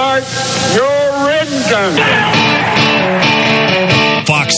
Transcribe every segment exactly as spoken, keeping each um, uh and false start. start your engine. Fox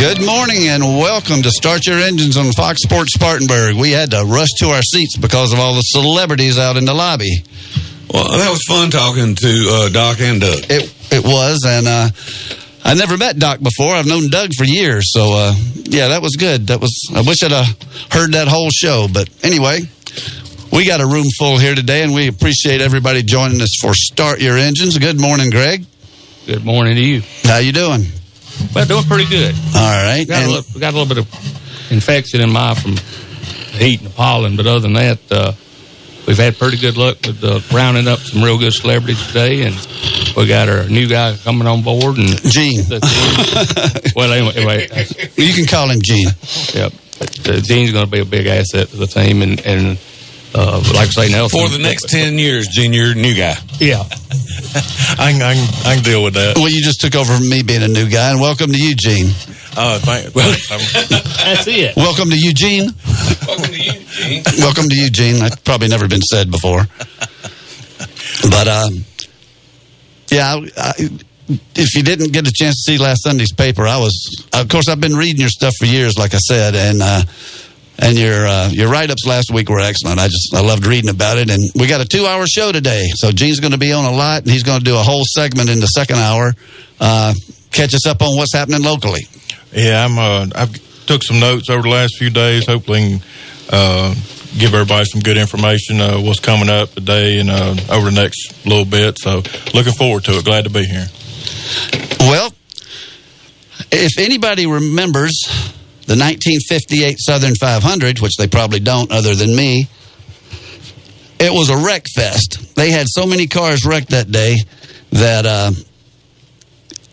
Good morning and welcome to Start Your Engines on Fox Sports Spartanburg. We had to rush to our seats because of all the celebrities out in the lobby. Well, that was fun talking to uh, Doc and Doug. It it was, and uh, I never met Doc before. I've known Doug for years, so uh, yeah, that was good. That was. I wish I'd uh, heard that whole show, but anyway, we got a room full here today, and we appreciate everybody joining us for Start Your Engines. Good morning, Greg. Good morning to you. How you doing? Well, doing pretty good. All right. Got, and a, little, got a little bit of infection in my from the heat and the pollen, but other than that. Uh, We've had pretty good luck with uh, rounding up some real good celebrities today, and we got our new guy coming on board. And Gene. Well, anyway. You can call him Gene. Yep. Yeah, uh, Gene's going to be a big asset to the team, and, and uh, like I say, Nelson. For the next ten years, Gene, you're a new guy. Yeah. I, can, I, can, I can deal with that. Well, you just took over from me being a new guy, and welcome to you, Gene. Oh, thank, well, that's it. Welcome to Eugene. Welcome to Eugene. Welcome to Eugene. That's probably never been said before. But, um, yeah, I, I, if you didn't get a chance to see last Sunday's paper, I was, of course, I've been reading your stuff for years, like I said, and uh, and your uh, your write-ups last week were excellent. I just, I loved reading about it, and we got a two-hour show today, so Gene's going to be on a lot, and he's going to do a whole segment in the second hour. Uh, catch us up on what's happening locally. Yeah, I'm. Uh, I've took some notes over the last few days. Hopefully, uh, give everybody some good information. Uh, what's coming up today and uh, over the next little bit. So, looking forward to it. Glad to be here. Well, if anybody remembers the nineteen fifty-eight Southern five hundred, which they probably don't, other than me, it was a wreck fest. They had so many cars wrecked that day that. Uh,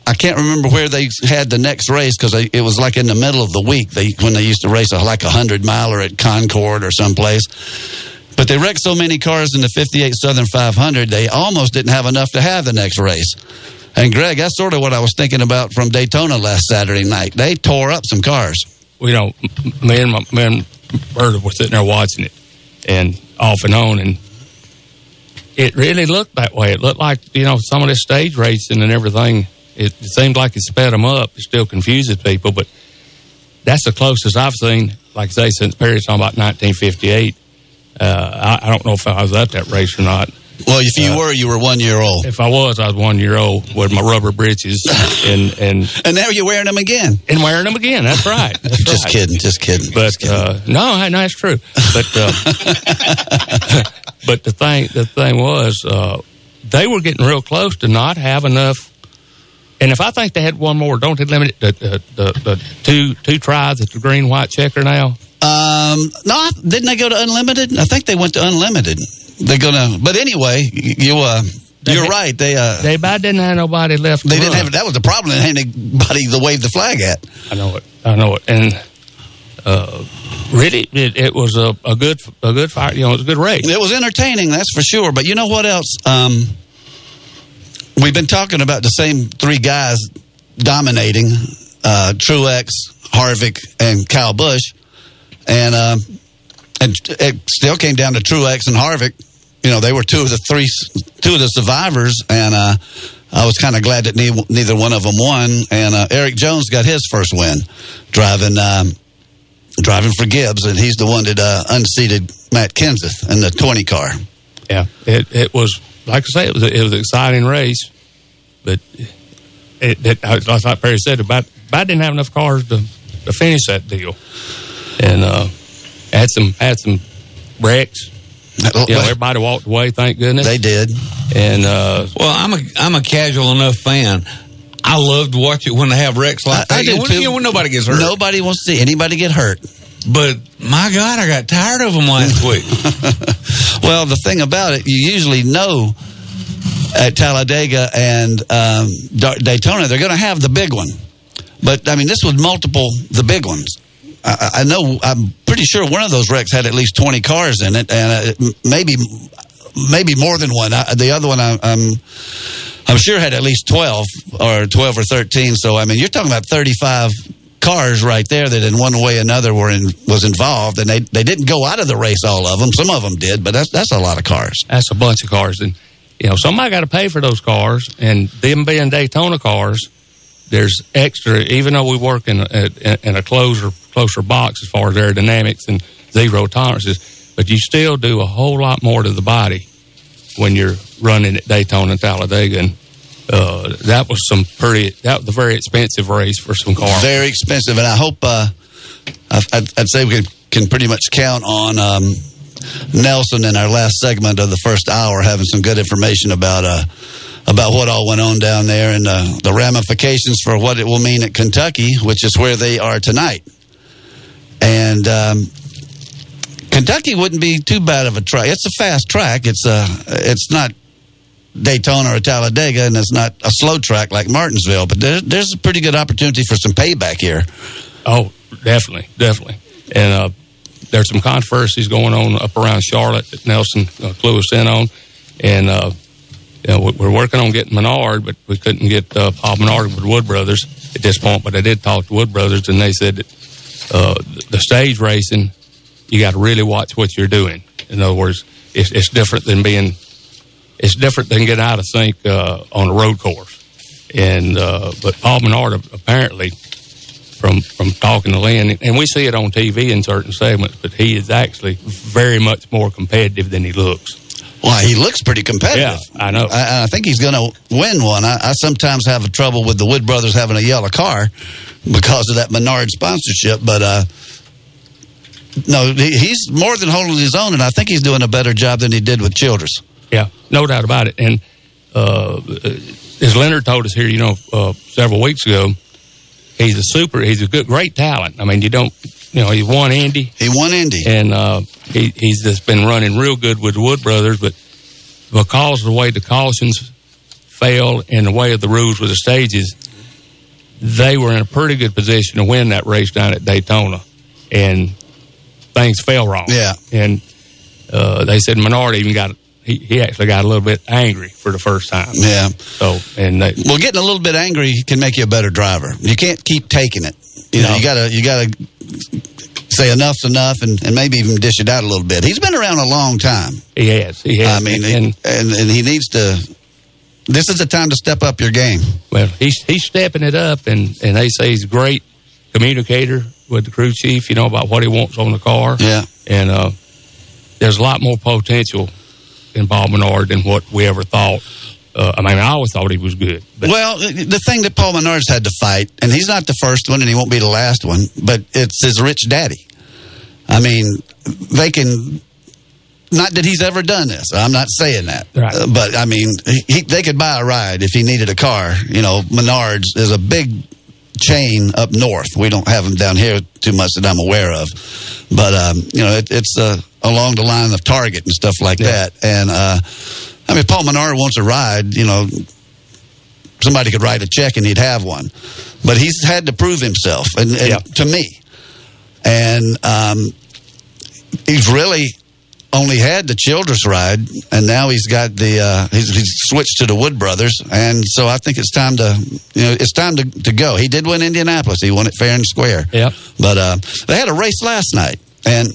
I can't remember where they had the next race because it was like in the middle of the week they, when they used to race a, like a hundred-miler at Concord or someplace. But they wrecked so many cars in the fifty-eight Southern five hundred, they almost didn't have enough to have the next race. And, Greg, that's sort of what I was thinking about from Daytona last Saturday night. They tore up some cars. We don't. Me and, my, me and Berta were sitting there watching it and off and on, and it really looked that way. It looked like, you know, some of the stage racing and everything – It, it seemed like it sped them up. It still confuses people, but that's the closest I've seen, like I say, since Perry's talking about nineteen fifty-eight. Uh, I, I don't know if I was at that race or not. Well, if you uh, were, you were one year old. If I was, I was one year old with my rubber britches. And and, and now you're wearing them again. And wearing them again, that's right. That's just right. kidding, just kidding. But just kidding. Uh, no, no, it's true. But uh, but the thing, the thing was, uh, they were getting real close to not have enough. And if I think they had one more, don't they limit it to the, the, the two two tries at the green white checker now? Um, no, didn't they go to unlimited? I think they went to unlimited. They're gonna, but anyway, you uh, you're had, right. They uh, they about didn't have nobody left. They didn't run. have that was the problem. They had nobody to wave the flag at. I know it. I know it. And uh, really, it, it was a, a good a good fire. You know, it was a good race. It was entertaining, that's for sure. But you know what else? Um, We've been talking about the same three guys dominating, uh, Truex, Harvick, and Kyle Busch. And uh, and it still came down to Truex and Harvick. You know, they were two of the three, two of the survivors. And uh, I was kind of glad that ne- neither one of them won. And uh, Eric Jones got his first win driving um, driving for Gibbs. And he's the one that uh, unseated Matt Kenseth in the twenty car. Yeah, it, it was... Like I say, it was a, it was an exciting race, but it, it, I, like Perry said, about I didn't have enough cars to, to finish that deal, and uh, had some had some wrecks. You know, everybody walked away. Thank goodness they did. And uh, well, I'm a I'm a casual enough fan. I love to watch it when they have wrecks like I, that. I did when, too. You know, when nobody gets hurt, nobody wants to see anybody get hurt. But, my God, I got tired of them last week. Well, the thing about it, you usually know at Talladega and um, Daytona, they're going to have the big one. But, I mean, this was multiple the big ones. I, I know, I'm pretty sure one of those wrecks had at least twenty cars in it, and uh, maybe maybe more than one. I, the other one, I, I'm I'm sure had at least twelve or twelve or thirteen. So, I mean, you're talking about thirty-five cars right there that in one way or another were in, was involved, and they, they didn't go out of the race, all of them. Some of them did, but that's, that's a lot of cars. That's a bunch of cars. And, you know, somebody got to pay for those cars, and them being Daytona cars, there's extra, even though we work in a, in a closer closer box as far as aerodynamics and zero tolerances, but you still do a whole lot more to the body when you're running at Daytona and Talladega. And uh, that was some pretty, that was a very expensive race for some cars. Very expensive, and I hope, uh, I'd, I'd say we can pretty much count on um, Nelson in our last segment of the first hour having some good information about uh, about what all went on down there and uh, the ramifications for what it will mean at Kentucky, which is where they are tonight. And um, Kentucky wouldn't be too bad of a track. It's a fast track. It's a, it's not Daytona or Talladega, and it's not a slow track like Martinsville. But there, there's a pretty good opportunity for some payback here. Oh, definitely, definitely. And uh, there's some controversies going on up around Charlotte that Nelson uh, clued us in on. And uh, you know, we're working on getting Menard, but we couldn't get uh, Paul Menard with Wood Brothers at this point. But I did talk to Wood Brothers, and they said that Uh, the stage racing, you got to really watch what you're doing. In other words, it's, it's different than being, it's different than getting out of sync uh, on a road course. And uh, but Paul Menard apparently, from from talking to Lynn, and we see it on T V in certain segments, but he is actually very much more competitive than he looks. Well, he looks pretty competitive. Yeah, I know. I, I think he's going to win one. I, I sometimes have trouble with the Wood Brothers having a yellow car because of that Menard sponsorship. But, uh, no, he, he's more than holding his own, and I think he's doing a better job than he did with Childress. Yeah, no doubt about it. And uh, as Leonard told us here, you know, uh, several weeks ago, he's a super, he's a good, great talent. I mean, you don't... You know, he won Indy. He won Indy. And uh, he, he's just been running real good with the Wood Brothers, but because of the way the cautions failed and the way of the rules with the stages, they were in a pretty good position to win that race down at Daytona, and things fell wrong. Yeah. And uh, they said Menard even got, he, he actually got a little bit angry for the first time. Yeah. So, and they, well, getting a little bit angry can make you a better driver. You can't keep taking it. You know, no. you gotta, you gotta say enough's enough, and, and maybe even dish it out a little bit. He's been around a long time. He has. He has. I mean, and, he, and, and he needs to. This is the time to step up your game. Well, he's he's stepping it up, and, and they say he's a great communicator with the crew chief. You know, about what he wants on the car. Yeah. And uh, there's a lot more potential in Bob Menard than what we ever thought. Uh, I mean, I always thought he was good. But. Well, the thing that Paul Menard's had to fight, and he's not the first one and he won't be the last one, but it's his rich daddy. I mean, they can... Not that he's ever done this. I'm not saying that. Right. Uh, but, I mean, he, they could buy a ride if he needed a car. You know, Menard's is a big chain up north. We don't have them down here too much that I'm aware of. But, um, you know, it, it's uh, along the line of Target and stuff like yeah. that. And... Uh, I mean, if Paul Menard wants a ride, you know, somebody could write a check and he'd have one. But he's had to prove himself and, and yep. to me. And um, he's really only had the Childress ride, and now he's got the uh, he's, he's switched to the Wood Brothers. And so I think it's time to, you know, it's time to, to go. He did win Indianapolis. He won it fair and square. Yep. But uh, they had a race last night. And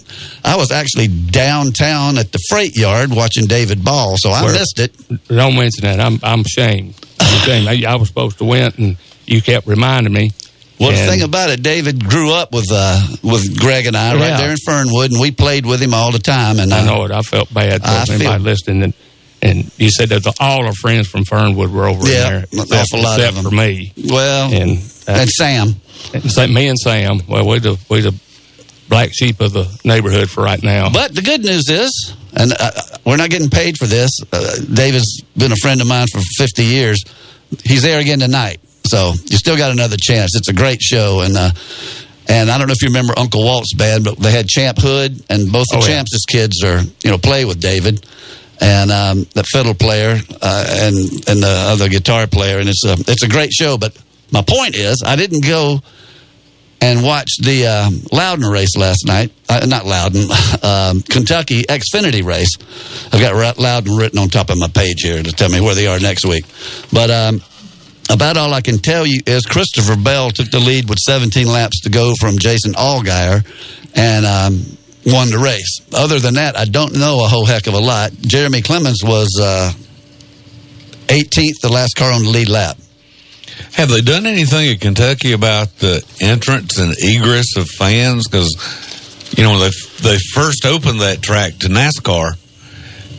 I was actually downtown at the freight yard watching David Ball, so I Where, missed it. Don't mention that. I'm I'm ashamed. I'm ashamed. I, I was supposed to win, and you kept reminding me. Well, and the thing about it, David grew up with uh, with Greg and I yeah. right there in Fernwood, and we played with him all the time. And I, I know it. I felt bad for anybody listening. And, and you said that the, all our friends from Fernwood were over yeah, in there. Yeah, awful lot except of them. for me. Well, and, uh, and Sam. And, me and Sam. Well, we the we the. black sheep of the neighborhood for right now. But the good news is, and uh, we're not getting paid for this, uh, David's been a friend of mine for fifty years. He's there again tonight, so you still got another chance. It's a great show, and uh, and I don't know if you remember Uncle Walt's band, but they had Champ Hood, and both the oh, Champs' yeah. kids are, you know, play with David. and um, the fiddle player uh, and and the other guitar player, and it's a it's a great show. But my point is, I didn't go and watch the uh, Loudon race last night. Uh, not Loudon, um, Kentucky Xfinity race. I've got Loudon written on top of my page here to tell me where they are next week. But um, about all I can tell you is Christopher Bell took the lead with seventeen laps to go from Jason Allgaier and um, won the race. Other than that, I don't know a whole heck of a lot. Jeremy Clements was uh, eighteenth, the last car on the lead lap. Have they done anything in Kentucky about the entrance and egress of fans? Because, you know, when they, they first opened that track to NASCAR,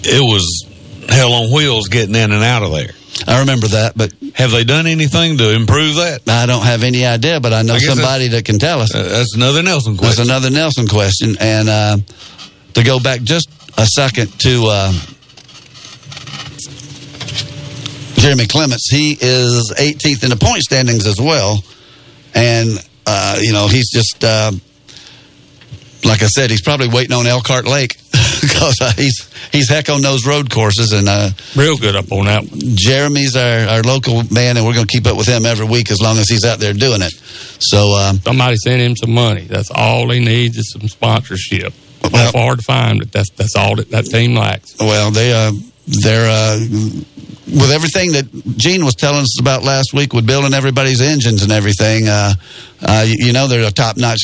it was hell on wheels getting in and out of there. I remember that, but... Have they done anything to improve that? I don't have any idea, but I know I somebody that can tell us. Uh, that's another Nelson question. That's another Nelson question. And uh, to go back just a second to... Uh, Jeremy Clements, he is eighteenth in the point standings as well. And, uh, you know, he's just, uh, like I said, he's probably waiting on Elkhart Lake because uh, he's he's heck on those road courses. and uh, Real good up on that one. Jeremy's our, our local man, and we're going to keep up with him every week as long as he's out there doing it. So um, somebody send him some money. That's all he needs is some sponsorship. Well, that's hard to find, but that's, that's all that, that team lacks. Well, they, uh, they're... Uh, With everything that Gene was telling us about last week, with building everybody's engines and everything, uh, uh, you, you know they're a top-notch,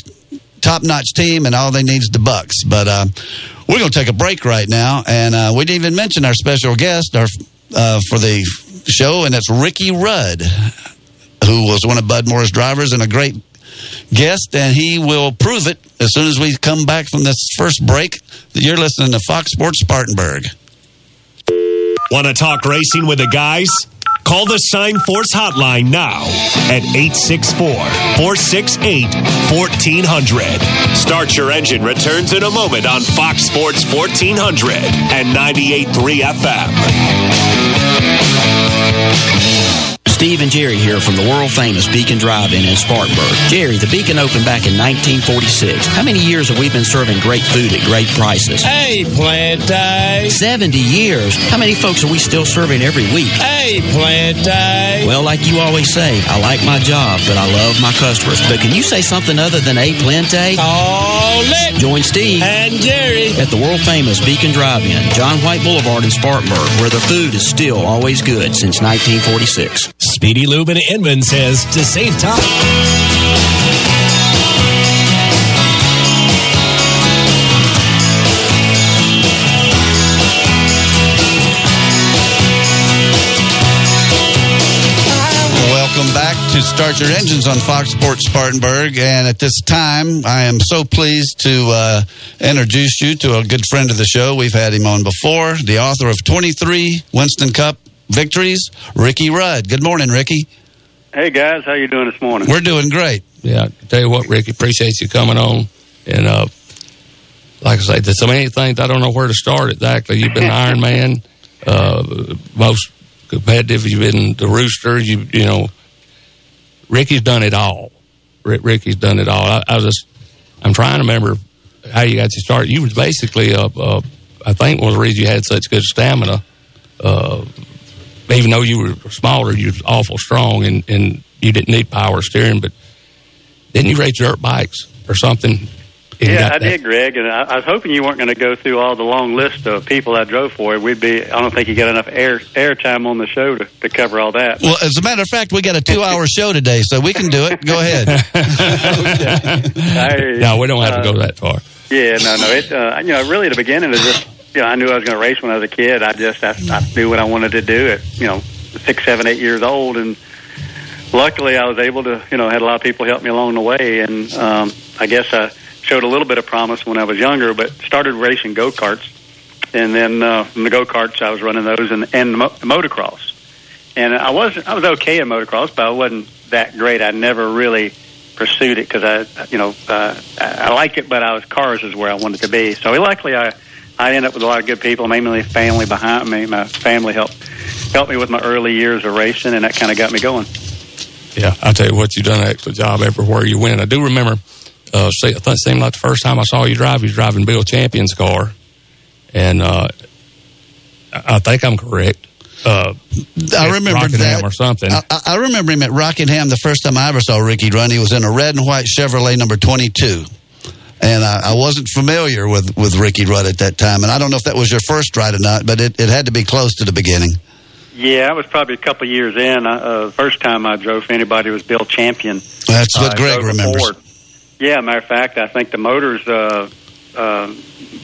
top-notch team, and all they need is the Bucks. But uh, we're going to take a break right now, and uh, we didn't even mention our special guest our, uh, for the show, and that's Ricky Rudd, who was one of Bud Moore's drivers and a great guest, and he will prove it as soon as we come back from this first break. You're listening to Fox Sports Spartanburg. Want to talk racing with the guys? Call the Sign Force Hotline now at eight six four, four six eight, one four zero zero. Start Your Engine returns in a moment on Fox Sports fourteen hundred and ninety-eight point three F M. Steve and Jerry here from the world-famous Beacon Drive-In in Spartanburg. Jerry, the Beacon opened back in nineteen forty-six. How many years have we been serving great food at great prices? Hey, Plante! seventy years. How many folks are we still serving every week? Hey, Plante! Well, like you always say, I like my job, but I love my customers. But can you say something other than hey, Plante? All it! Join Steve and Jerry at the world-famous Beacon Drive-In, John White Boulevard in Spartanburg, where the food is still always good since nineteen forty-six. Speedy Lube in Inman says to save time. Welcome back to Start Your Engines on Fox Sports Spartanburg. And at this time, I am so pleased to uh, introduce you to a good friend of the show. We've had him on before, the author of twenty-three Winston Cup victories, Ricky Rudd. Good morning, Ricky. Hey, guys. How you doing this morning? We're doing great. Yeah, I tell you what, Ricky, appreciate you coming on. And uh, like I say, there's so many things I don't know where to start exactly. You've been Iron Man, uh, most competitive. You've been the Rooster. You you know, Ricky's done it all. R- Ricky's done it all. I, I was just, I'm trying to remember how you got to start. You was basically, uh, uh, I think one of the reasons you had such good stamina, uh, even though you were smaller, you were awful strong, and, and you didn't need power steering. But didn't you race dirt bikes or something? Yeah, I that? did, Greg. And I, I was hoping you weren't going to go through all the long list of people I drove for. We'd be—I don't think you got enough air air time on the show to, to cover all that. Well, as a matter of fact, we got a two-hour show today, so we can do it. Go ahead. Okay. I, no, we don't have uh, to go that far. Yeah, no, no. It uh, you know, really, the beginning is just. You know, I knew I was going to race when I was a kid. I just, I, I knew what I wanted to do at, you know, six, seven, eight years old. And luckily I was able to, you know, had a lot of people help me along the way. And um, I guess I showed a little bit of promise when I was younger, but started racing go-karts. And then uh, from the go-karts, I was running those and, and mo- motocross. And I was, I was okay in motocross, but I wasn't that great. I never really pursued it because I, you know, uh, I, I liked it, but I was cars is where I wanted to be. So luckily I... I ended up with a lot of good people, mainly family behind me. My family helped helped me with my early years of racing, and that kind of got me going. Yeah, I'll tell you what, you've done an excellent job everywhere you went. I do remember, uh, see, I think it seemed like the first time I saw you drive, you was driving Bill Champion's car. And uh, I think I'm correct. Uh, I remember Rockingham that. Or something. I, I remember him at Rockingham the first time I ever saw Ricky Rudd. He was in a red and white Chevrolet number twenty-two. And I, I wasn't familiar with, with Ricky Rudd at that time. And I don't know if that was your first ride or not, but it, it had to be close to the beginning. Yeah, I was probably a couple years in. Uh, the first time I drove for anybody was Bill Champion. That's what uh, Greg remembers. Ford. Yeah, matter of fact, I think the motors, uh, uh,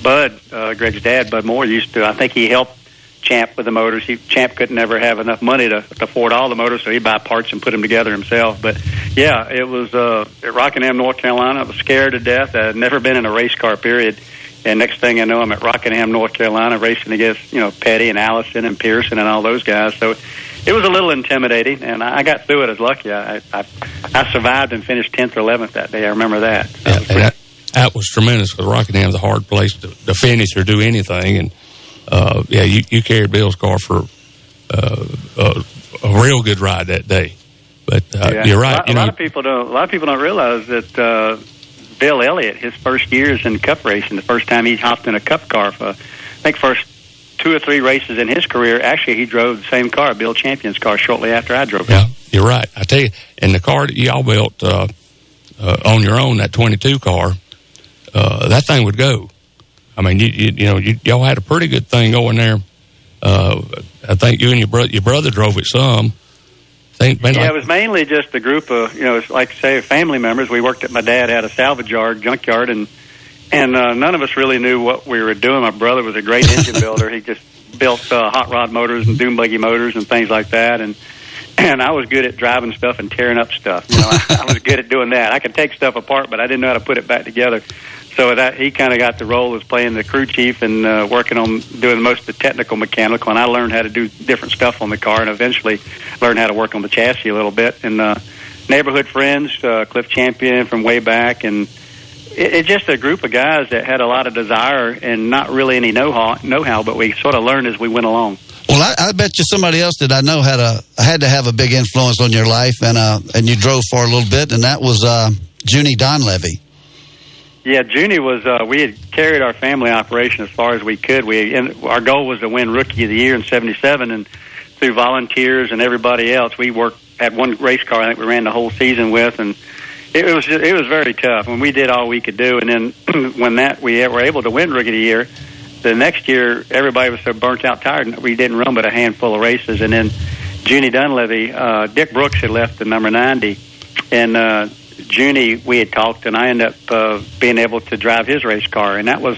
Bud, uh, Greg's dad, Bud Moore, used to, I think he helped Champ with the motors. He, Champ couldn't ever have enough money to, to afford all the motors, so he'd buy parts and put them together himself. But yeah, it was uh, at Rockingham, North Carolina. I was scared to death. I had never been in a race car, period. And next thing I know, I'm at Rockingham, North Carolina, racing against, you know, Petty and Allison and Pearson and all those guys. So it was a little intimidating, and I got through it. I was lucky. I I, I survived and finished tenth or eleventh that day. I remember that. So yeah, was pretty- that, that was tremendous, because Rockingham's a hard place to, to finish or do anything. And, uh, yeah, you, you carried Bill's car for uh, a, a real good ride that day. But uh, yeah. you're right. A lot, you know, a lot of people don't. A lot of people don't realize that. Uh, Bill Elliott, his first years in cup racing, the first time he hopped in a cup car for, I think, first two or three races in his career, actually he drove the same car, Bill Champion's car, shortly after I drove it. Yeah, you're right. I tell you, and the car that y'all built uh, uh, on your own, that twenty-two car, uh, that thing would go. I mean, you, you, you know, you, y'all had a pretty good thing going there. Uh, I think you and your, bro- your brother drove it some. Think, yeah, like, it was mainly just a group of, you know, like I say, family members. We worked at my dad had a salvage yard, junkyard, and and uh, none of us really knew what we were doing. My brother was a great engine builder. He just built uh, hot rod motors and dune buggy motors and things like that. And and I was good at driving stuff and tearing up stuff. You know, I, I was good at doing that. I could take stuff apart, but I didn't know how to put it back together. So that he kind of got the role as playing the crew chief and uh, working on doing most of the technical mechanical. And I learned how to do different stuff on the car, and eventually learned how to work on the chassis a little bit. And uh, neighborhood friends, uh, Cliff Champion from way back, and it, it's just a group of guys that had a lot of desire and not really any know-how, know-how, but we sort of learned as we went along. Well, I, I bet you somebody else that I know had a had to have a big influence on your life, and uh, and you drove for a little bit, and that was uh, Junie Donlavey. Yeah, Junie was, uh, we had carried our family operation as far as we could. We and our goal was to win Rookie of the Year in seventy-seven, and through volunteers and everybody else, we worked at one race car I think we ran the whole season with, and it was just, it was very tough. And we did all we could do, and then when that we were able to win Rookie of the Year, the next year everybody was so burnt out, tired, and we didn't run but a handful of races. And then Junie Donlavey, uh, Dick Brooks had left the number ninety, and uh, Junie, we had talked, and I ended up uh, being able to drive his race car, and that was,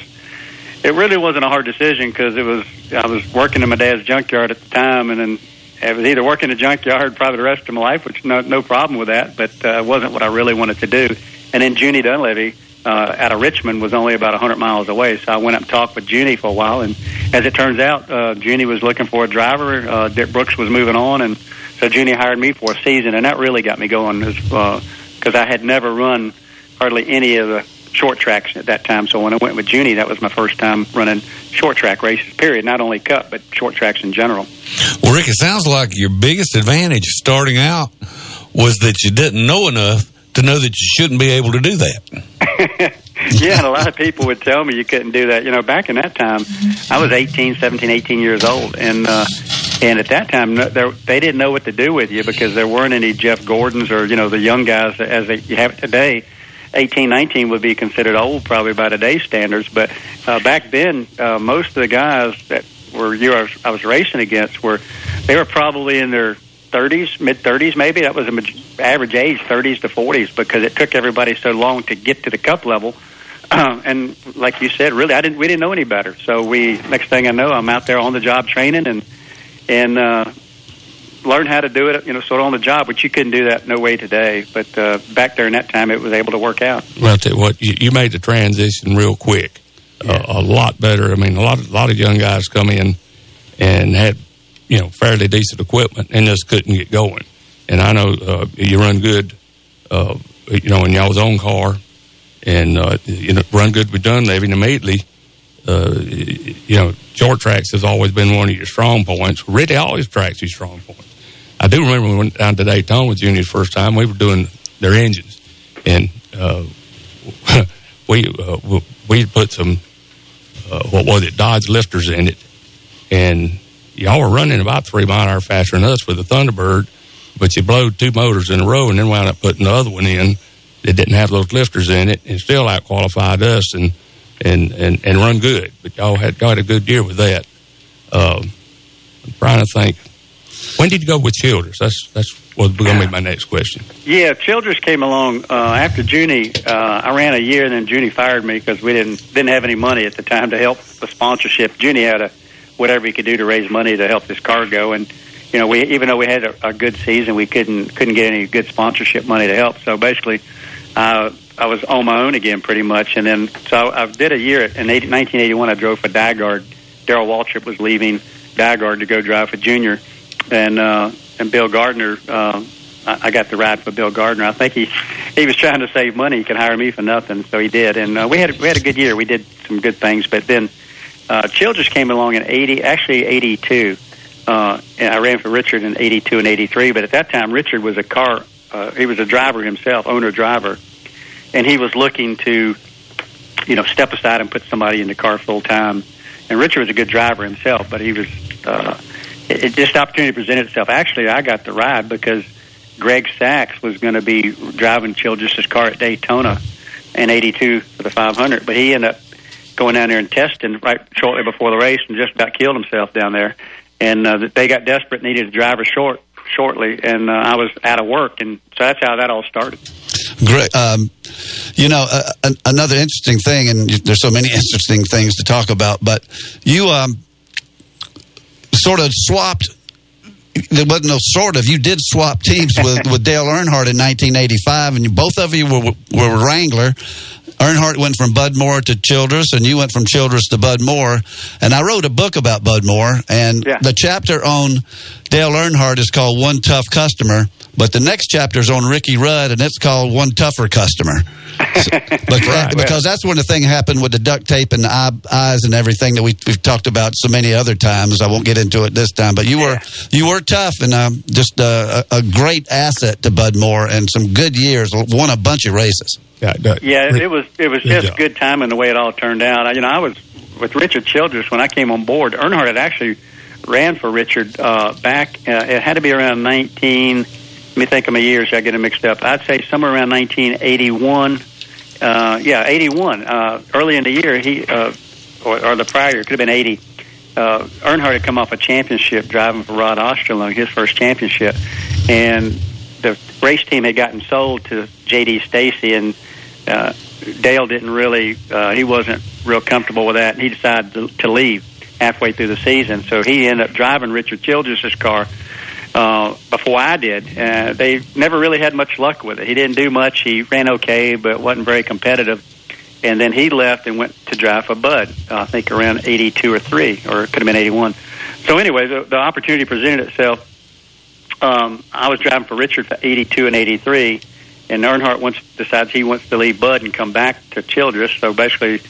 it really wasn't a hard decision, because it was, I was working in my dad's junkyard at the time, and then I was either working in the junkyard probably the rest of my life, which no no problem with that, but it uh, wasn't what I really wanted to do. And then Junie Donlavey uh, out of Richmond was only about one hundred miles away, so I went up and talked with Junie for a while, and as it turns out, uh, Junie was looking for a driver, uh, Dick Brooks was moving on, and so Junie hired me for a season, and that really got me going as uh because I had never run hardly any of the short tracks at that time. So when I went with Junie, that was my first time running short track races, period. Not only cup, but short tracks in general. Well, Rick, it sounds like your biggest advantage starting out was that you didn't know enough to know that you shouldn't be able to do that. Yeah, and a lot of people would tell me you couldn't do that. You know, back in that time, I was eighteen, seventeen, eighteen years old, and uh, and at that time, no, they didn't know what to do with you, because there weren't any Jeff Gordons or, you know, the young guys as they, you have it today. eighteen, nineteen would be considered old probably by today's standards, but uh, back then, uh, most of the guys that were you know, I was racing against were, they were probably in their thirties, mid-thirties maybe. That was the average age, thirties to forties, because it took everybody so long to get to the cup level. Uh, and like you said, really, I didn't. We didn't know any better. So we, next thing I know, I'm out there on the job training and and uh, learn how to do it. You know, sort of on the job, which you couldn't do that no way today. But uh, back there in that time, it was able to work out. Well, I'll tell you what, you, you made the transition real quick, yeah. uh, a lot better. I mean, a lot, a lot of young guys come in and had, you know, fairly decent equipment and just couldn't get going. And I know uh, you run good, uh, you know, in y'all's own car. And, uh, you know, run good with Dunleavy, and immediately, uh, you know, short tracks has always been one of your strong points. Ricky always tracks his strong points. I do remember when we went down to Daytona with Junior's first time, we were doing their engines. And uh, we uh, we put some, uh, what was it, Dodge lifters in it. And y'all were running about three mile an hour faster than us with the Thunderbird, but you blowed two motors in a row and then wound up putting the other one in that didn't have those lifters in it and still out-qualified us and, and, and, and run good. But y'all had, y'all had a good year with that. Um, I'm trying to think. When did you go with Childress? That's that's what's going to be my next question. Yeah, Childress came along uh, after Junie. Uh, I ran a year, and then Junie fired me because we didn't didn't have any money at the time to help the sponsorship. Junie had a whatever he could do to raise money to help this car go, and you know, we even though we had a, a good season, we couldn't couldn't get any good sponsorship money to help. So basically, uh, I was on my own again pretty much, and then so I, I did a year at, in nineteen eighty-one. I drove for DiGard. Daryl Waltrip was leaving DiGard to go drive for Junior. And uh, and Bill Gardner, uh, I, I got the ride for Bill Gardner. I think he he was trying to save money. He could hire me for nothing, so he did. And uh, we had we had a good year. We did some good things. But then uh, Childress came along in eighty, actually eighty-two. Uh, and I ran for Richard in eighty-two and eighty-three. But at that time, Richard was a car. Uh, he was a driver himself, owner driver, and he was looking to, you know, step aside and put somebody in the car full time. And Richard was a good driver himself, but he was. Uh, It just the opportunity presented itself. Actually, I got the ride because Greg Sachs was going to be driving Childress's car at Daytona in eighty-two for the five hundred, but he ended up going down there and testing right shortly before the race and just about killed himself down there. And uh, they got desperate, needed a driver short shortly, and uh, I was out of work, and so that's how that all started. Great. Um, you know, uh, an- another interesting thing, and there's so many interesting things to talk about, but you. Um, Sort of swapped. There wasn't no sort of. You did swap teams with, with Dale Earnhardt in nineteen eighty-five, and you, both of you were were Wrangler. Earnhardt went from Bud Moore to Childress, and you went from Childress to Bud Moore. And I wrote a book about Bud Moore, and yeah. The chapter on Dale Earnhardt is called One Tough Customer, but the next chapter is on Ricky Rudd, and it's called One Tougher Customer. So, because, right, because that's when the thing happened with the duct tape and the eye, eyes and everything that we, we've talked about so many other times. I won't get into it this time, but you yeah. were you were tough and um, just uh, a, a great asset to Bud Moore and some good years. Won a bunch of races. Yeah, no, yeah Rick, it was it was just job. Good timing the way it all turned out. I, you know, I was with Richard Childress when I came on board. Earnhardt had actually ran for Richard uh, back. Uh, it had to be around nineteen. Let me think of my years. I get them mixed up. I'd say somewhere around nineteen eighty-one. Uh, yeah, eighty-one. Uh, early in the year, he uh, or, or the prior year, it could have been eighty. Uh, Earnhardt had come off a championship driving for Rod Osterlund, his first championship, and the race team had gotten sold to J D Stacy, and uh, Dale didn't really. Uh, he wasn't real comfortable with that, and he decided to, to leave halfway through the season. So he ended up driving Richard Childress's car. Uh, before I did, uh, they never really had much luck with it. He didn't do much. He ran okay, but wasn't very competitive. And then he left and went to drive for Bud. Uh, I think around eighty-two or three, or it could have been eighty-one. So anyway, the, the opportunity presented itself. Um, I was driving for Richard for eighty-two and eighty-three, and Earnhardt wants, decides he wants to leave Bud and come back to Childress. So basically,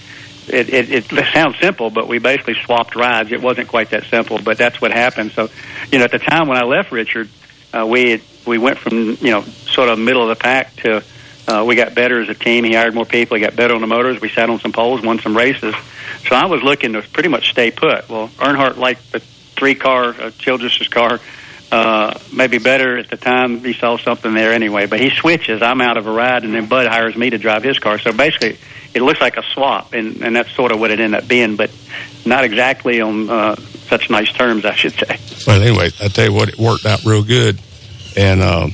it, it, it sounds simple, but we basically swapped rides. It wasn't quite that simple, but that's what happened. So, you know, at the time when I left Richard, uh, we had, we went from, you know, sort of middle of the pack to uh, we got better as a team. He hired more people. He got better on the motors. We sat on some poles, won some races. So I was looking to pretty much stay put. Well, Earnhardt liked the three-car, uh, Childress's car, uh, maybe better at the time. He saw something there anyway. But he switches. I'm out of a ride, and then Bud hires me to drive his car. So basically, it looks like a swap, and, and that's sort of what it ended up being, but not exactly on uh, such nice terms, I should say. Well, anyway, I tell you what, it worked out real good. And um,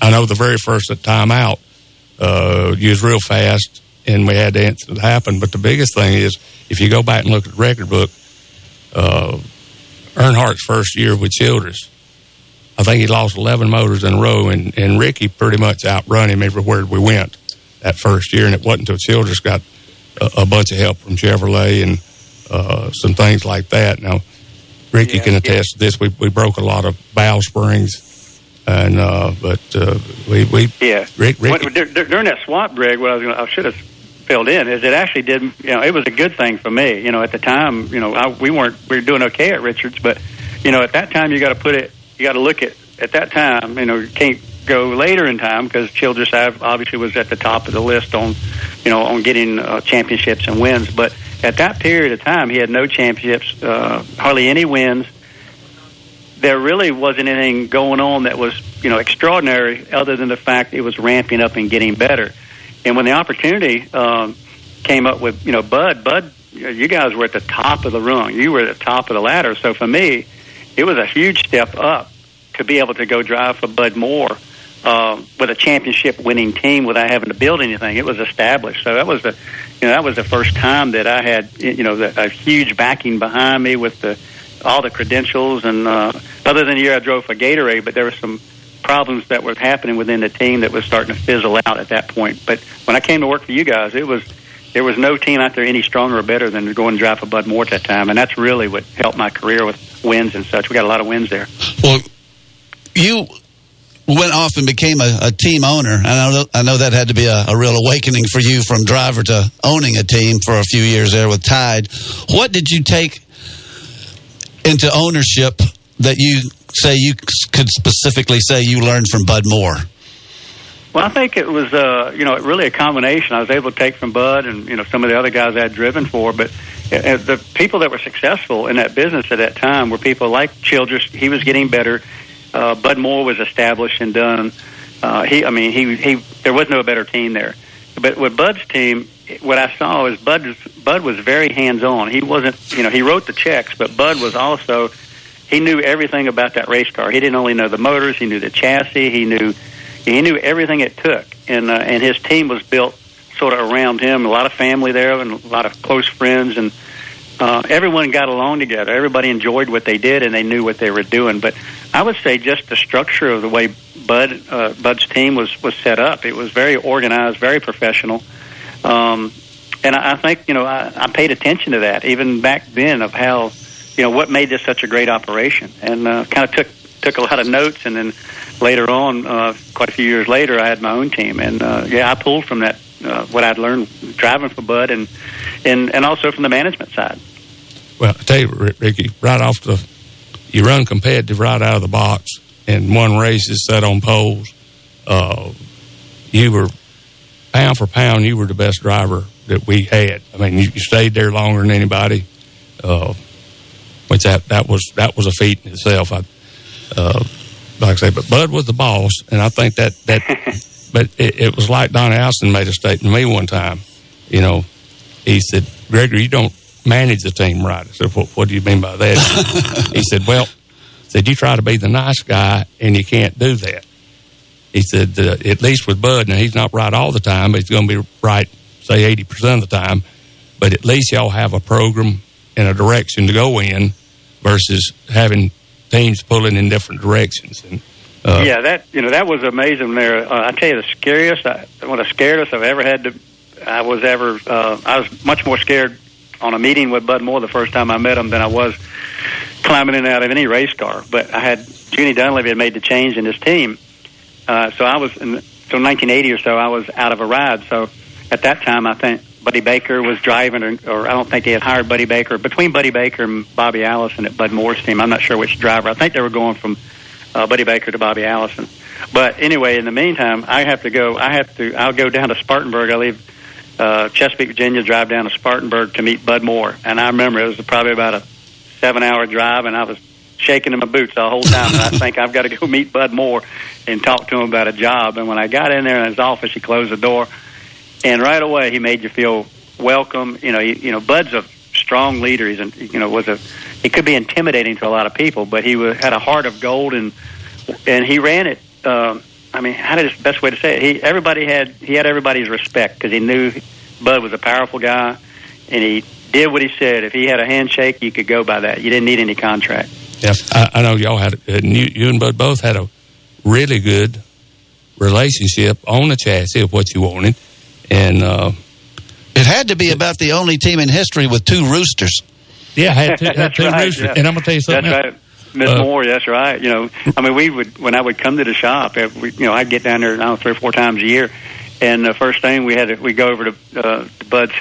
I know the very first time out, uh, you was real fast, and we had the incident happen. But the biggest thing is, if you go back and look at the record book, uh, Earnhardt's first year with Childress, I think he lost eleven motors in a row, and, and Ricky pretty much outrun him everywhere we went that first year, and it wasn't until Childress got a, a bunch of help from Chevrolet and uh, some things like that. Now, Ricky yeah, can attest yeah. to this. We we broke a lot of valve springs, and uh, but uh, we we yeah. Rick, Ricky, when, during that swap, Greg, what I was gonna, I should have filled in is it actually did. You know, it was a good thing for me. You know, at the time, you know, I, we weren't we were doing okay at Richards, but you know, at that time, you got to put it. You got to look at at that time. You know, you can't go later in time because Childress obviously was at the top of the list on, you know, on getting uh, championships and wins. But at that period of time, he had no championships, uh, hardly any wins, there really wasn't anything going on that was, you know, extraordinary, other than the fact it was ramping up and getting better. And when the opportunity um, came up with, you know, Bud, Bud, you guys were at the top of the rung. You were at the top of the ladder. So for me, it was a huge step up to be able to go drive for Bud Moore uh, with a championship-winning team without having to build anything. It was established. So that was the, you know, that was the first time that I had, you know, the, a huge backing behind me with the all the credentials. And uh, other than the year I drove for Gatorade, but there were some problems that were happening within the team that was starting to fizzle out at that point. But when I came to work for you guys, it was there was no team out there any stronger or better than going to drive for Bud Moore at that time, and that's really what helped my career with wins and such. We got a lot of wins there. Well, you went off and became a, a team owner, and I know, I know that had to be a, a real awakening for you from driver to owning a team for a few years there with Tide. What did you take into ownership that you say you could specifically say you learned from Bud Moore? Well, I think it was, uh, you know, really a combination. I was able to take from Bud and, you know, some of the other guys I had driven for. But uh, the people that were successful in that business at that time were people like Childress. He was getting better. Uh, Bud Moore was established and done. Uh, he, I mean, he, he, there was no better team there. But with Bud's team, what I saw is Bud, Bud was very hands-on. He wasn't, you know, he wrote the checks, but Bud was also, he knew everything about that race car. He didn't only know the motors, he knew the chassis, he knew... He knew everything it took, and uh, and his team was built sort of around him. A lot of family there, and a lot of close friends, and uh, everyone got along together. Everybody enjoyed what they did, and they knew what they were doing. But I would say just the structure of the way Bud uh, Bud's team was, was set up. It was very organized, very professional, um, and I, I think you know I, I paid attention to that even back then of how you know what made this such a great operation, and uh, kind of took. took a lot of notes, and then later on, uh, quite a few years later, I had my own team. And, uh, yeah, I pulled from that uh, what I'd learned driving for Bud and, and, and also from the management side. Well, I tell you, Ricky, right off the – you run competitive right out of the box, and one race is set on poles. Uh, you were – pound for pound, you were the best driver that we had. I mean, you, you stayed there longer than anybody, uh, which that, that was that was a feat in itself, I Uh, like I say, but Bud was the boss, and I think that, that but it, it was like Donnie Allison made a statement to me one time. You know, he said, Gregory, you don't manage the team right. I said, what, what do you mean by that? He said, well, he said, you try to be the nice guy, and you can't do that. He said, uh, at least with Bud, now he's not right all the time, but he's going to be right, say, eighty percent of the time, but at least y'all have a program and a direction to go in versus having teams pulling in different directions. And uh, yeah, that you know that was amazing there. Uh, I tell you, the scariest, I, one of the scariest I've ever had to, I was ever, uh, I was much more scared on a meeting with Bud Moore the first time I met him than I was climbing in and out of any race car. But I had, Junie Donlavey had made the change in his team. Uh, so I was, in, so nineteen eighty or so, I was out of a ride. So at that time, I think Buddy Baker was driving, or, or I don't think they had hired Buddy Baker. Between Buddy Baker and Bobby Allison at Bud Moore's team, I'm not sure which driver. I think they were going from uh, Buddy Baker to Bobby Allison. But anyway, in the meantime, I have to go. I have to. I'll go down to Spartanburg. I leave uh, Chesapeake, Virginia, drive down to Spartanburg to meet Bud Moore. And I remember it was probably about a seven-hour drive, and I was shaking in my boots the whole time. And I think I've got to go meet Bud Moore and talk to him about a job. And when I got in there in his office, he closed the door. And right away, he made you feel welcome. You know, he, you know, Bud's a strong leader. He's, a, you know, was a. He could be intimidating to a lot of people, but he was, had a heart of gold, and and he ran it. Um, I mean, how did the best way to say it? He everybody had he had everybody's respect because he knew Bud was a powerful guy, and he did what he said. If he had a handshake, you could go by that. You didn't need any contract. Yes, I, I know y'all had, and you, you and Bud both had a really good relationship on the chassis of what you wanted. And uh, it had to be about the only team in history with two roosters. Yeah, I had two, had two right, roosters. Yeah. And I'm going to tell you something. That's right. Miss uh, Moore, that's right. You know, I mean, we would, when I would come to the shop, we, you know, I'd get down there, I don't know, three or four times a year. And the first thing we had, we go over to uh, Bud's,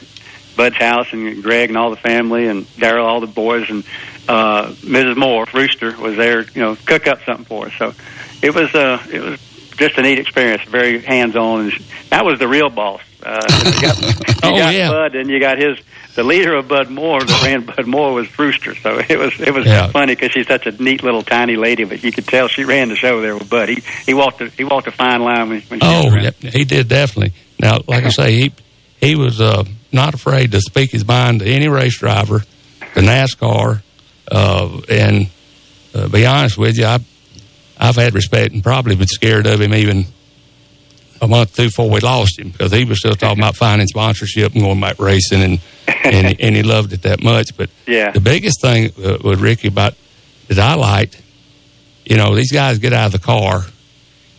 Bud's house, and Greg and all the family, and Daryl, all the boys, and uh, Missus Moore, Rooster, was there, you know, cook up something for us. So it was, uh, it was just a neat experience, very hands-on. That was the real boss. Uh, you got, you oh, got yeah. Bud, and you got his the leader of Bud Moore that ran Bud Moore was Brewster, so it was it was yeah. funny because she's such a neat little tiny lady, but you could tell she ran the show there with Bud. He he walked a, he walked a fine line when, when she oh was yeah, he did definitely. Now, like I say, he he was uh, not afraid to speak his mind to any race driver, to NASCAR, uh, and uh, be honest with you, I I've had respect and probably been scared of him even a month or two before we lost him, because he was still talking about finding sponsorship and going back racing, and and, he, and he loved it that much. But yeah. the biggest thing uh, with Ricky about that I liked, you know, these guys get out of the car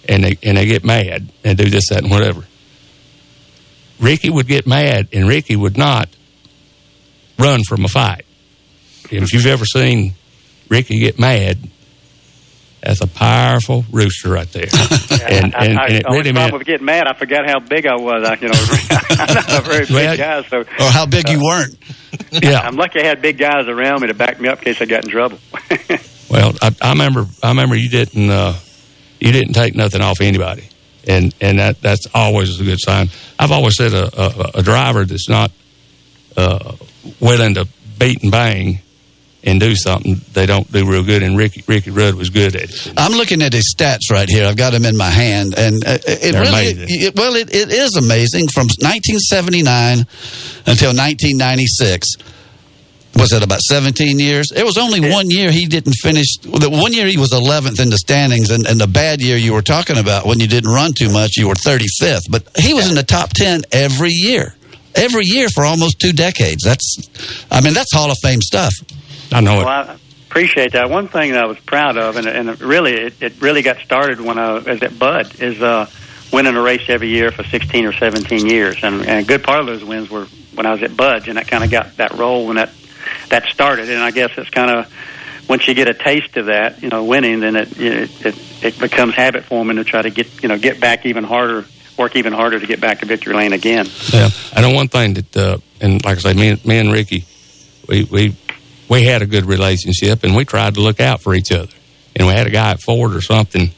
and they and they get mad and do this, that, and whatever. Ricky would get mad, and Ricky would not run from a fight. And if you've ever seen Ricky get mad, that's a powerful rooster right there. Yeah, and, I, and, I, and it I really meant... getting mad, I forgot how big I was. I, you know, I'm not a very well, big guy. So, or how big uh, you weren't. Yeah, I'm lucky I had big guys around me to back me up in case I got in trouble. Well, I, I remember I remember you didn't uh, you didn't take nothing off anybody, and and that that's always a good sign. I've always said a, a, a driver that's not uh, willing to beat and bang and do something, they don't do real good, and Ricky Ricky Rudd was good at it. I'm looking at his stats right here. I've got them in my hand, and uh, it They're really, it, well, it, it is amazing. From nineteen seventy-nine until nineteen ninety-six, was it about seventeen years? It was only yeah. one year he didn't finish. The one year he was eleventh in the standings, and, and the bad year you were talking about when you didn't run too much, you were thirty-fifth, but he was in the top ten every year. Every year for almost two decades. That's, I mean, that's Hall of Fame stuff. I know well, it. I appreciate that. One thing that I was proud of, and, and really, it, it really got started when I was at Bud, is uh, winning a race every year for sixteen or seventeen years. And, and a good part of those wins were when I was at Bud's, and that kind of got that role when that, that started. And I guess it's kind of, once you get a taste of that, you know, winning, then it it, it, it becomes habit forming to try to get, you know, get back even harder, work even harder to get back to victory lane again. Yeah. I know one thing that, uh, and like I say, me, me and Ricky, we... we We had a good relationship, and we tried to look out for each other. And we had a guy at Ford or something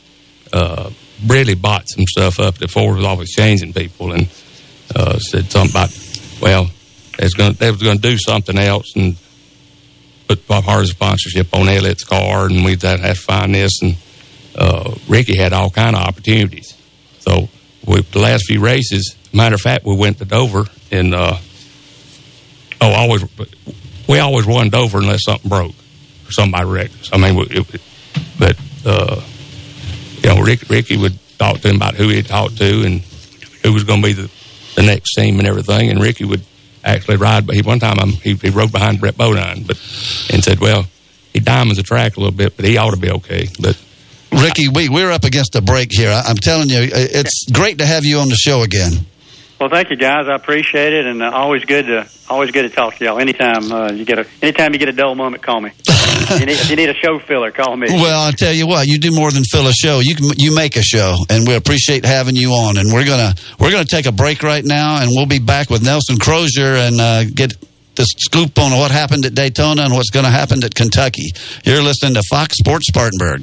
uh, really bought some stuff up that Ford was always changing people, and uh, said something about, well, they was going to do something else and put Bob Hardy's sponsorship on Elliott's car, and we'd have to find this. And uh, Ricky had all kind of opportunities. So we, the last few races, matter of fact, we went to Dover, and uh, oh, always. We always won Dover unless something broke or somebody wrecked us. I mean, we, it, but, uh, you know, Rick, Ricky would talk to him about who he'd talk to and who was going to be the, the next team and everything. And Ricky would actually ride. But he, one time I'm, he, he rode behind Brett Bodine but, and said, well, he diamonds the track a little bit, but he ought to be okay. But Ricky, I, we, we're up against a break here. I, I'm telling you, it's great to have you on the show again. Well, thank you, guys. I appreciate it, and uh, always good to always good to talk to y'all. Anytime uh, you get a anytime you get a dull moment, call me. If you need, if you need a show filler, call me. Well, I'll tell you what, you do more than fill a show. You can, you make a show, and we appreciate having you on. And we're gonna we're gonna take a break right now, and we'll be back with Nelson Crozier and uh, get the scoop on what happened at Daytona and what's going to happen at Kentucky. You're listening to Fox Sports Spartanburg.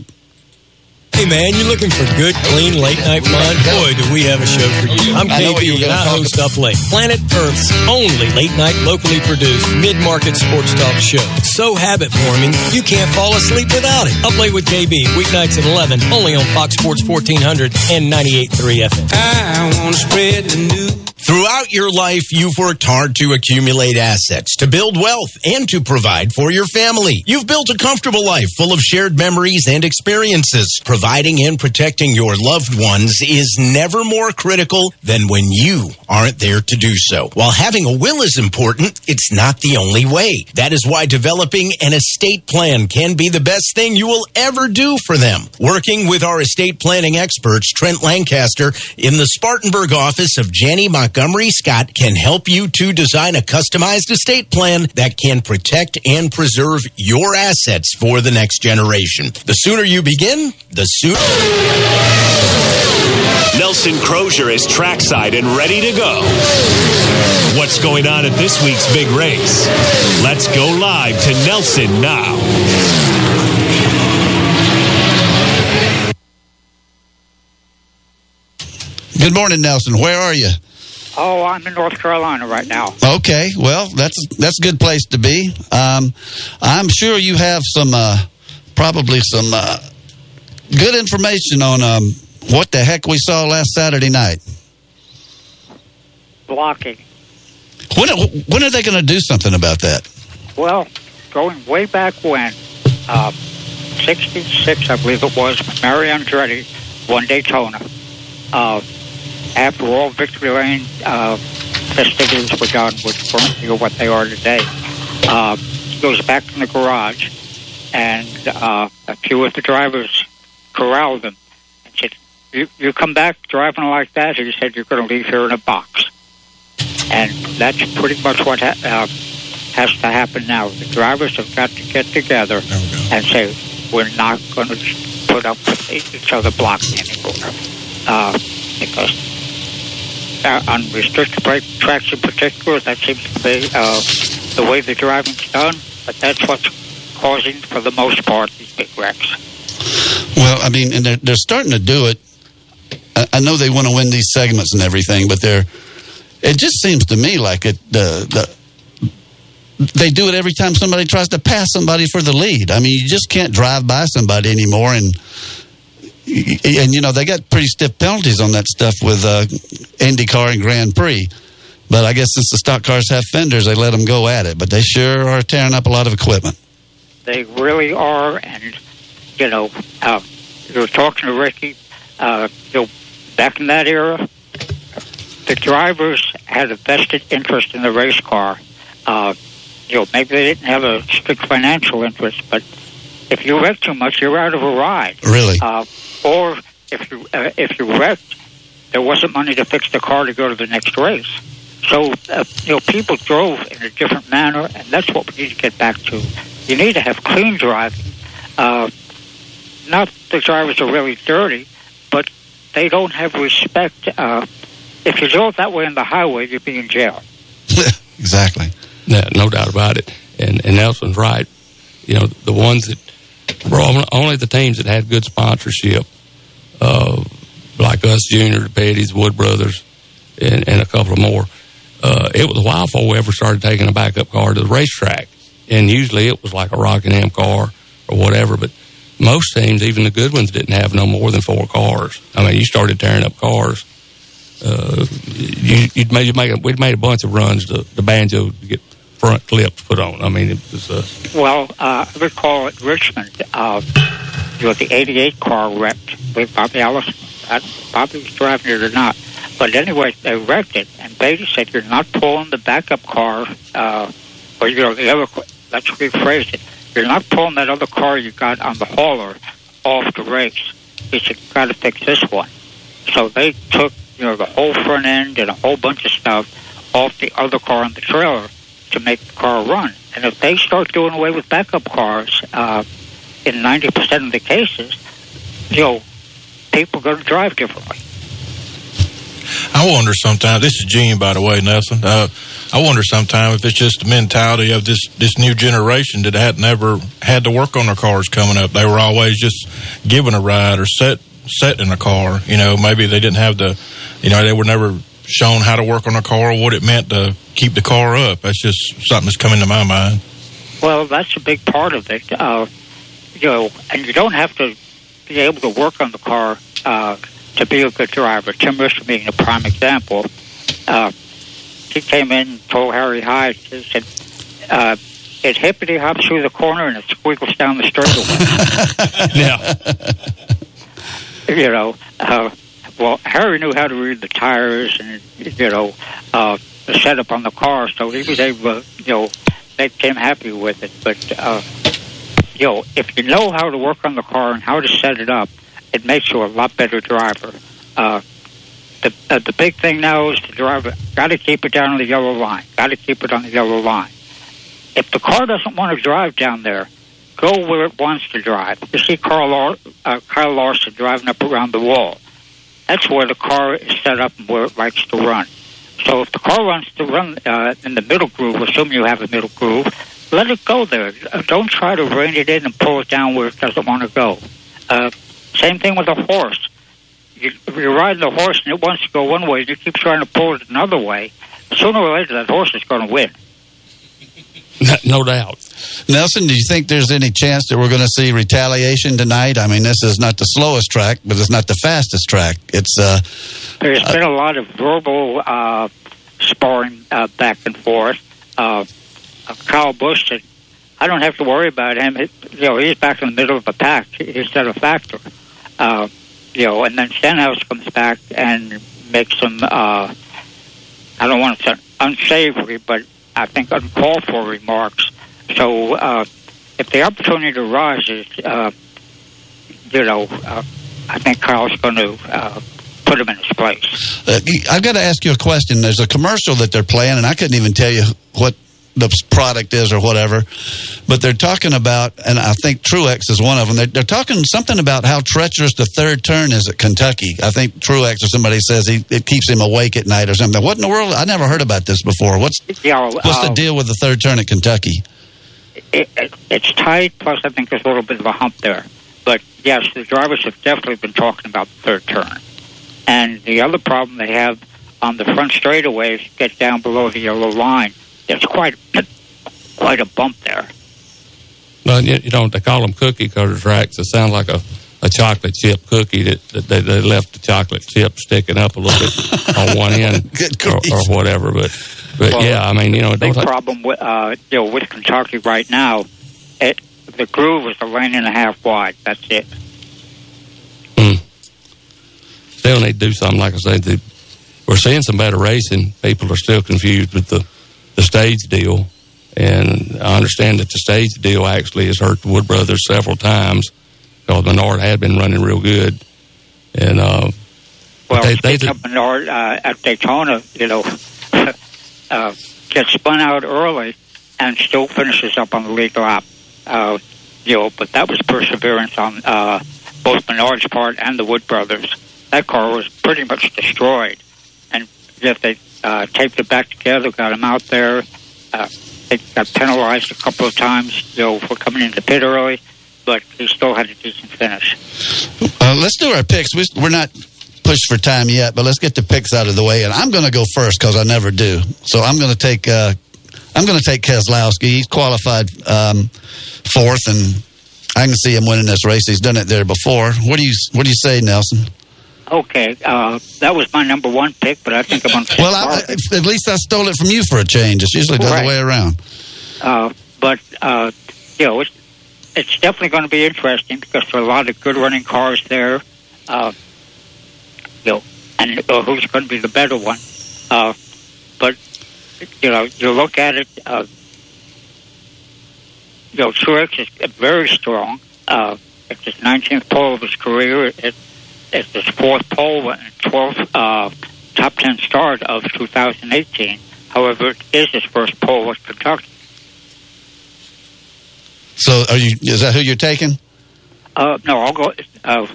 Hey, man, you looking for good, clean, late-night fun? Boy, do we have a show for you. I'm K B, and I host Up Late, Planet Earth's only late-night, locally produced, mid-market sports talk show. So habit-forming, you can't fall asleep without it. Up Late with K B, weeknights at eleven, only on Fox Sports fourteen hundred and ninety-eight point three F M. I want to spread the news. Throughout your life, you've worked hard to accumulate assets, to build wealth, and to provide for your family. You've built a comfortable life full of shared memories and experiences. Providing and protecting your loved ones is never more critical than when you aren't there to do so. While having a will is important, it's not the only way. That is why developing an estate plan can be the best thing you will ever do for them. Working with our estate planning experts, Trent Lancaster, in the Spartanburg office of Janney Montgomery Montgomery Scott can help you to design a customized estate plan that can protect and preserve your assets for the next generation. The sooner you begin, the sooner... Nelson Crozier is trackside and ready to go. What's going on at this week's big race? Let's go live to Nelson now. Good morning, Nelson. Where are you? Oh, I'm in North Carolina right now. Okay, well, that's that's a good place to be. Um, I'm sure you have some, uh, probably some uh, good information on um, what the heck we saw last Saturday night. Blocking. When when are they going to do something about that? Well, going way back when, uh, sixty-six, I believe it was, Mario Andretti won Daytona. Uh, after all Victory Lane uh, festivities were done, which weren't what they are today, uh, it was back in the garage, and uh, a few of the drivers corralled him and said, you, you come back driving like that, and he said, you're going to leave here in a box. And that's pretty much what ha- uh, has to happen now. The drivers have got to get together oh, no. and say, we're not going to put up with each other blocking anymore. Uh, because uh, on restricted brake tracks in particular, that seems to be uh, the way the driving's done, but that's what's causing, for the most part, these big wrecks. Well, I mean, and they're, they're starting to do it. I, I know they want to win these segments and everything, but they're... It just seems to me like it. Uh, the, they do it every time somebody tries to pass somebody for the lead. I mean, you just can't drive by somebody anymore, and and you know they got pretty stiff penalties on that stuff with uh, IndyCar and Grand Prix. But I guess since the stock cars have fenders, they let them go at it. But they sure are tearing up a lot of equipment. They really are, and you know, uh, you were talking to Ricky. Uh, you know, back in that era, the drivers had a vested interest in the race car. Uh, you know, maybe they didn't have a strict financial interest, but if you wreck too much, you're out of a ride. Really? Uh, or if you uh, if you wrecked, there wasn't money to fix the car to go to the next race. So, uh, you know, people drove in a different manner, and that's what we need to get back to. You need to have clean driving. Uh, not the drivers are really dirty, but they don't have respect. Uh, If you go that way on the highway, you'd be in jail. Exactly. No, no doubt about it. And, and Nelson's right. You know, the ones that were only the teams that had good sponsorship, uh, like us, Junior, the Petties, Wood Brothers, and, and a couple of more, uh, it was a while before we ever started taking a backup car to the racetrack. And usually it was like a Rockingham car or whatever. But most teams, even the good ones, didn't have no more than four cars. I mean, you started tearing up cars. Uh, you, you'd made, you'd make a, we'd made a bunch of runs to the banjo to get front clips put on. I mean, it was... Uh, well, uh, I recall at Richmond, uh, you know, the eighty-eight car wrecked with Bobby Allison. I, Bobby was driving it or not. But anyway, they wrecked it, and Beatty said, you're not pulling the backup car, uh, or, you know, the other... That's what he phrased it. You're not pulling that other car you got on the hauler off the race. He said, you've got to fix this one. So they took, you know, the whole front end and a whole bunch of stuff off the other car on the trailer to make the car run. And if they start doing away with backup cars, uh, in ninety percent of the cases, you know, people are going to drive differently. I wonder sometimes, this is Gene, by the way, Nelson, uh, I wonder sometimes if it's just the mentality of this, this new generation that had never had to work on their cars coming up. They were always just given a ride or set set in a car. You know, maybe they didn't have the, you know, they were never shown how to work on a car or what it meant to keep the car up. That's just something that's coming to my mind. Well, that's a big part of it. Uh, you know, and you don't have to be able to work on the car uh, to be a good driver. Tim Rister being a prime example. Uh, he came in, told Harry Hyde, he said, uh, it hippity hops through the corner and it squiggles down the straightaway. Yeah. You know, uh, well, Harry knew how to read the tires and, you know, uh, the setup on the car, so he was able to, you know, make him happy with it. But, uh, you know, if you know how to work on the car and how to set it up, it makes you a lot better driver. Uh, the uh, the big thing now is the driver got to keep it down on the yellow line, got to keep it on the yellow line. If the car doesn't want to drive down there, go where it wants to drive. You see Carl Lar- uh, Kyle Larson driving up around the wall. That's where the car is set up and where it likes to run. So if the car wants to run uh, in the middle groove, assume you have a middle groove, let it go there. Don't try to rein it in and pull it down where it doesn't want to go. Uh, same thing with a horse. you, you're riding a horse and it wants to go one way and you keep trying to pull it another way, sooner or later that horse is going to win. No doubt. Nelson, do you think there's any chance that we're going to see retaliation tonight? I mean, this is not the slowest track, but it's not the fastest track. It's uh, There's uh, been a lot of verbal uh, sparring uh, back and forth. Uh, Kyle Busch, I don't have to worry about him. It, you know, he's back in the middle of a pack. He's not a factor. Uh, you know, and then Stenhouse comes back and makes some, uh, I don't want to say unsavory, but I think uncalled for remarks. So uh, if the opportunity arises, uh, you know, uh, I think Kyle's going to uh, put him in his place. Uh, I've got to ask you a question. There's a commercial that they're playing, and I couldn't even tell you what the product is or whatever, but they're talking about, and I think Truex is one of them, they're, they're talking something about how treacherous the third turn is at Kentucky. I think Truex or somebody says he, it keeps him awake at night or something. What in the world? I never heard about this before. What's, you know, what's uh, the deal with the third turn at Kentucky? It, it, it's tight, plus I think there's a little bit of a hump there. But yes, the drivers have definitely been talking about the third turn. And the other problem they have on the front straightaways, get down below the yellow line, there's quite quite a bump there. Well, you, you know, they call them cookie cutter tracks. It sounds like a, a chocolate chip cookie that, that they, they left the chocolate chip sticking up a little bit on one end or, or whatever. But, but well, yeah, I mean, you know, the big problem with uh, you know with Kentucky right now, it, the groove is a lane and a half wide. That's it. Mm. Still need to do something. Like I said, they, we're seeing some better racing. People are still confused with the. the stage deal, and I understand that the stage deal actually has hurt the Wood Brothers several times. So Menard had been running real good, and uh, well, they, they did... Menard uh, at Daytona, you know, uh, gets spun out early and still finishes up on the lead lap. Uh, you know, but that was perseverance on uh, both Menard's part and the Wood Brothers. That car was pretty much destroyed, and yet they. Uh, taped it back together, got him out there. Uh, they got penalized a couple of times, you know, for coming into pit early, but he still had a decent finish. Uh, let's do our picks. We're not pushed for time yet, but let's get the picks out of the way. And I'm going to go first because I never do. So I'm going to take uh, I'm going to take Keselowski. He's qualified um, fourth, and I can see him winning this race. He's done it there before. What do you What do you say, Nelson? Okay, uh, that was my number one pick, but I think I'm on. Well, I, at least I stole it from you for a change. It's usually the right. other way around. Uh, but uh, you know, it's, it's definitely going to be interesting because there are a lot of good running cars there. Uh, you know, and uh, who's going to be the better one? Uh, but you know, you look at it. Uh, you know, Truex is very strong. Uh, it's his nineteenth pole of his career. It, It's his fourth pole and twelfth uh, top ten start of two thousand eighteen. However, it is his first pole with Kentucky. So, are you? Is that who you're taking? Uh, no, I'll go. Uh,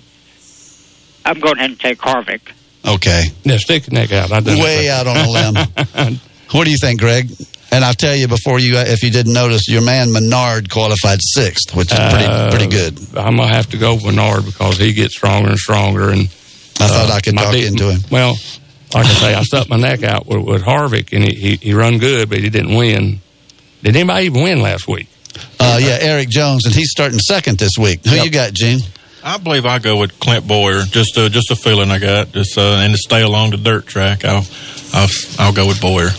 I'm going ahead and take Harvick. Okay. Yeah, stick your neck out. Way out on a limb. What do you think, Greg? And I'll tell you before you, if you didn't notice, your man Menard qualified sixth, which is pretty uh, pretty good. I'm going to have to go with Menard because he gets stronger and stronger. And I uh, thought I could talk de- into him. Well, like I say, I stuck my neck out with, with Harvick, and he, he, he run good, but he didn't win. Did anybody even win last week? Uh, yeah, Eric Jones, and he's starting second this week. Who yep. you got, Gene? I believe I go with Clint Boyer. Just uh, just a feeling I got. Just uh, and to stay along the dirt track, I'll I'll, I'll go with Boyer.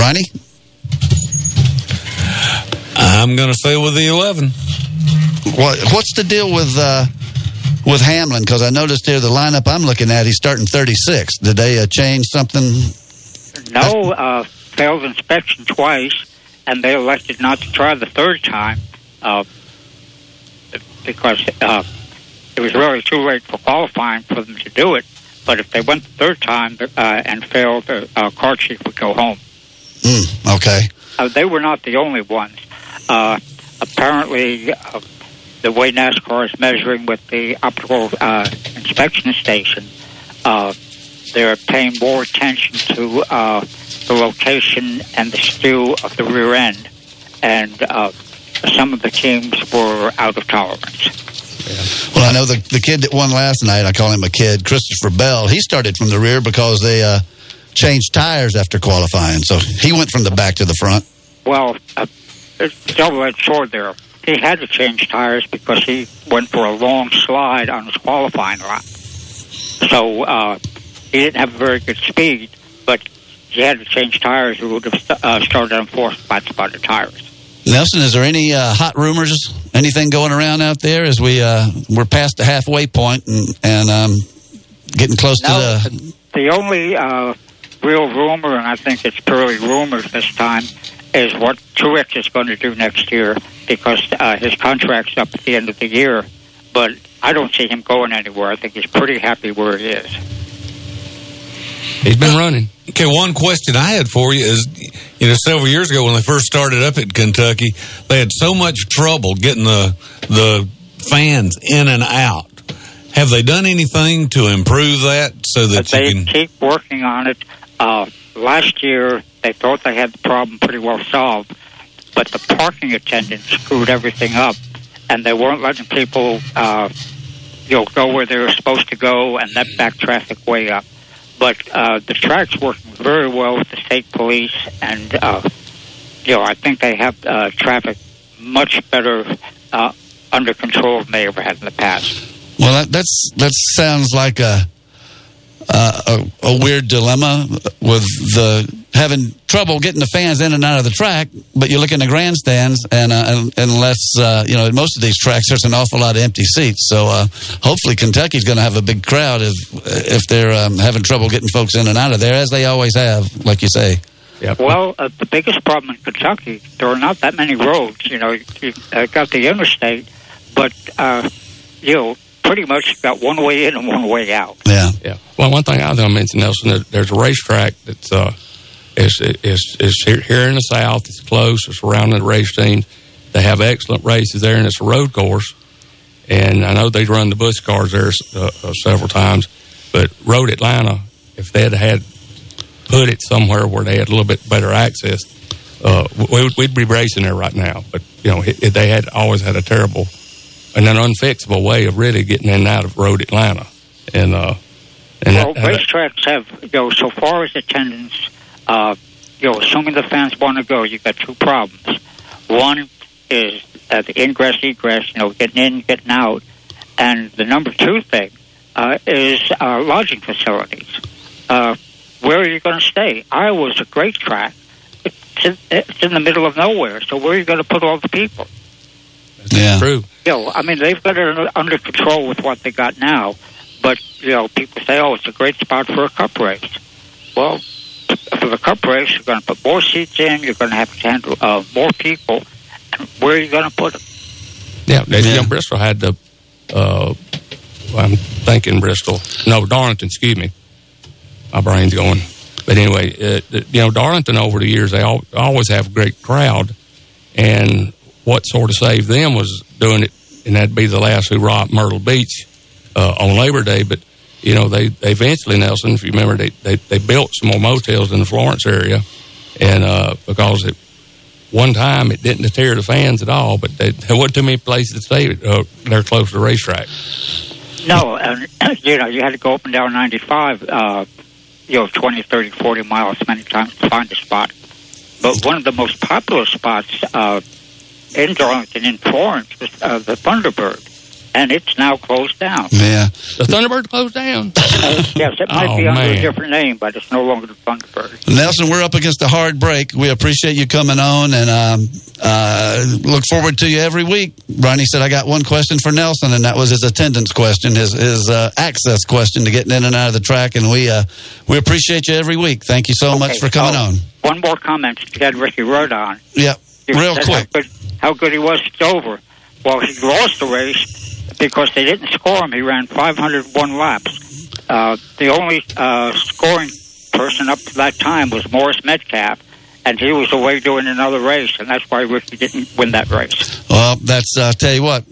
Ronnie? I'm going to stay with the eleven. What, what's the deal with uh, with Hamlin? Because I noticed here the lineup I'm looking at, he's starting thirty-six. Did they uh, change something? No, uh, failed inspection twice, and they elected not to try the third time uh, because uh, it was really too late for qualifying for them to do it. But if they went the third time uh, and failed, the uh, car chief would go home. Mm, okay. Uh, they were not the only ones. Uh, apparently, uh, the way NASCAR is measuring with the optical uh, inspection station, uh, they're paying more attention to uh, the location and the skew of the rear end. And uh, some of the teams were out of tolerance. Yeah. Well, I know the the kid that won last night, I call him a kid, Christopher Bell, he started from the rear because they uh, changed tires after qualifying. So he went from the back to the front. Well, uh, it's a double-edged sword there. He had to change tires because he went for a long slide on his qualifying lap. So uh, he didn't have very good speed, but he had to change tires. He would have uh, started on four spots by the tires. Nelson, is there any uh, hot rumors, anything going around out there as we, uh, we're past the halfway point and, and um, getting close no, to the... The only uh, real rumor, and I think it's purely rumors this time, is what Truex is going to do next year because uh, his contract's up at the end of the year. But I don't see him going anywhere. I think he's pretty happy where he is. He's been running. Okay, one question I had for you is, you know, several years ago when they first started up at Kentucky, they had so much trouble getting the the fans in and out. Have they done anything to improve that so that they you can... keep working on it? Uh, last year, they thought they had the problem pretty well solved, but the parking attendants screwed everything up, and they weren't letting people uh, you know, go where they were supposed to go, and that backed traffic way up. But uh, the track's working very well with the state police, and uh, you know, I think they have uh, traffic much better uh, under control than they ever had in the past. Well, that, that's that sounds like a, uh, a a weird dilemma with the having trouble getting the fans in and out of the track, but you look in the grandstands, and uh, unless uh, you know, at most of these tracks, there's an awful lot of empty seats. So uh, hopefully, Kentucky's going to have a big crowd if if they're um, having trouble getting folks in and out of there, as they always have, like you say. Yep. Well, uh, the biggest problem in Kentucky, there are not that many roads. You know, you uh, got the interstate, but uh, you know, pretty much got one way in and one way out. Yeah. Yeah. Well, one thing I was going to mention, Nelson, there's a racetrack that's uh, is, is, is here in the south. It's close. It's surrounding the race teams. They have excellent races there, and it's a road course. And I know they run the Busch cars there uh, uh, several times. But Road Atlanta, if they had had put it somewhere where they had a little bit better access, uh, we, we'd be racing there right now. But, you know, it, it, they had always had a terrible... and an unfixable way of really getting in and out of Road Atlanta. And, uh, and well, that, racetracks have, you know, so far as attendance, uh, you know, assuming the fans want to go, you've got two problems. One is uh, the ingress, egress, you know, getting in, getting out. And the number two thing uh, is uh, lodging facilities. Uh, where are you going to stay? Iowa's a great track. It's in, it's in the middle of nowhere, so where are you going to put all the people? Yeah. True. You know, I mean, they've got it under control with what they got now. But, you know, people say, oh, it's a great spot for a cup race. Well, for the cup race, you're going to put more seats in. You're going to have to handle uh, more people. And where are you going to put them? Yeah, they, yeah. You know, Bristol had the, uh, I'm thinking Bristol. No, Darlington, excuse me. My brain's going. But anyway, it, you know, Darlington over the years, they all, always have a great crowd. And... what sort of saved them was doing it, and that'd be the last hurrah at Myrtle Beach uh, on Labor Day. But, you know, they, they eventually, Nelson, if you remember, they, they, they built some more motels in the Florence area, and uh, because at one time it didn't deter the fans at all, but they, there wasn't too many places to stay uh, there close to the racetrack. No, and, you know, you had to go up and down ninety-five, uh, you know, twenty, thirty, forty miles many times to find a spot. But one of the most popular spots uh in Darlington, in Florence, uh, the Thunderbird, and it's now closed down. Yeah, the Thunderbird closed down. Uh, yes, it might oh, be under man. a different name, but it's no longer the Thunderbird. Nelson, we're up against a hard break. We appreciate you coming on, and um, uh, look forward to you every week. Ronnie said I got one question for Nelson, and that was his attendance question, his his uh, access question to getting in and out of the track. And we uh, we appreciate you every week. Thank you so okay, much for coming oh, on. One more comment. You had Ricky Rudd on. Yep. You real quick. How good he was at Dover. Well, he lost the race because they didn't score him. He ran five hundred one laps. Uh, the only uh, scoring person up to that time was Morris Metcalf, and he was away doing another race, and that's why Ricky didn't win that race. Well, that's, uh, tell you what,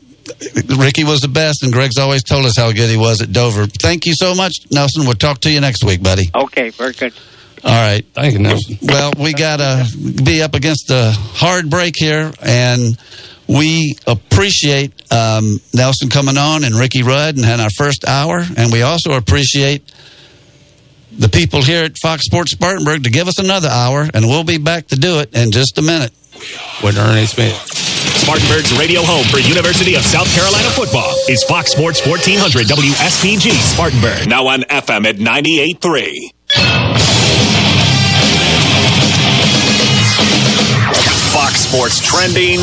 Ricky was the best, and Greg's always told us how good he was at Dover. Thank you so much, Nelson. We'll talk to you next week, buddy. Okay, very good. All right. Thank you, Nelson. Well, we got to be up against a hard break here, and We appreciate um, Nelson coming on and Ricky Rudd and had our first hour. And we also appreciate the people here at Fox Sports Spartanburg to give us another hour. And we'll be back to do it in just a minute with Ernie Smith. Spartanburg's radio home for University of South Carolina football is Fox Sports fourteen hundred W S P G Spartanburg. Now on F M at ninety-eight point three. Fox Sports trending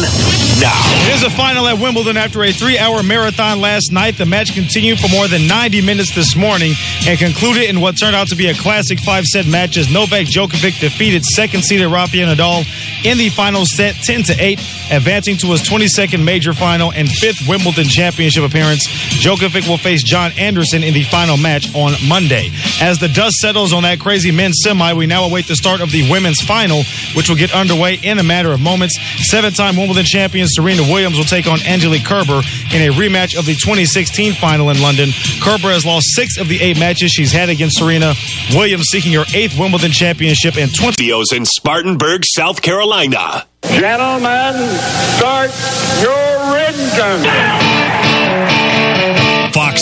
now. It is a final at Wimbledon after a three-hour marathon last night. The match continued for more than ninety minutes this morning and concluded in what turned out to be a classic five-set match as Novak Djokovic defeated second-seeded Rafael Nadal in the final set ten to eight, advancing to his twenty-second major final and fifth Wimbledon championship appearance. Djokovic will face John Anderson in the final match on Monday. As the dust settles on that crazy men's semi, we now await the start of the women's final, which will get underway in a matter of moments. Seven-time Wimbledon champion Serena Williams will take on Angelique Kerber in a rematch of the twenty sixteen final in London. Kerber has lost six of the eight matches she's had against Serena Williams, seeking her eighth Wimbledon championship in twenty years in Spartanburg, South Carolina. Gentlemen, start your engine. Fox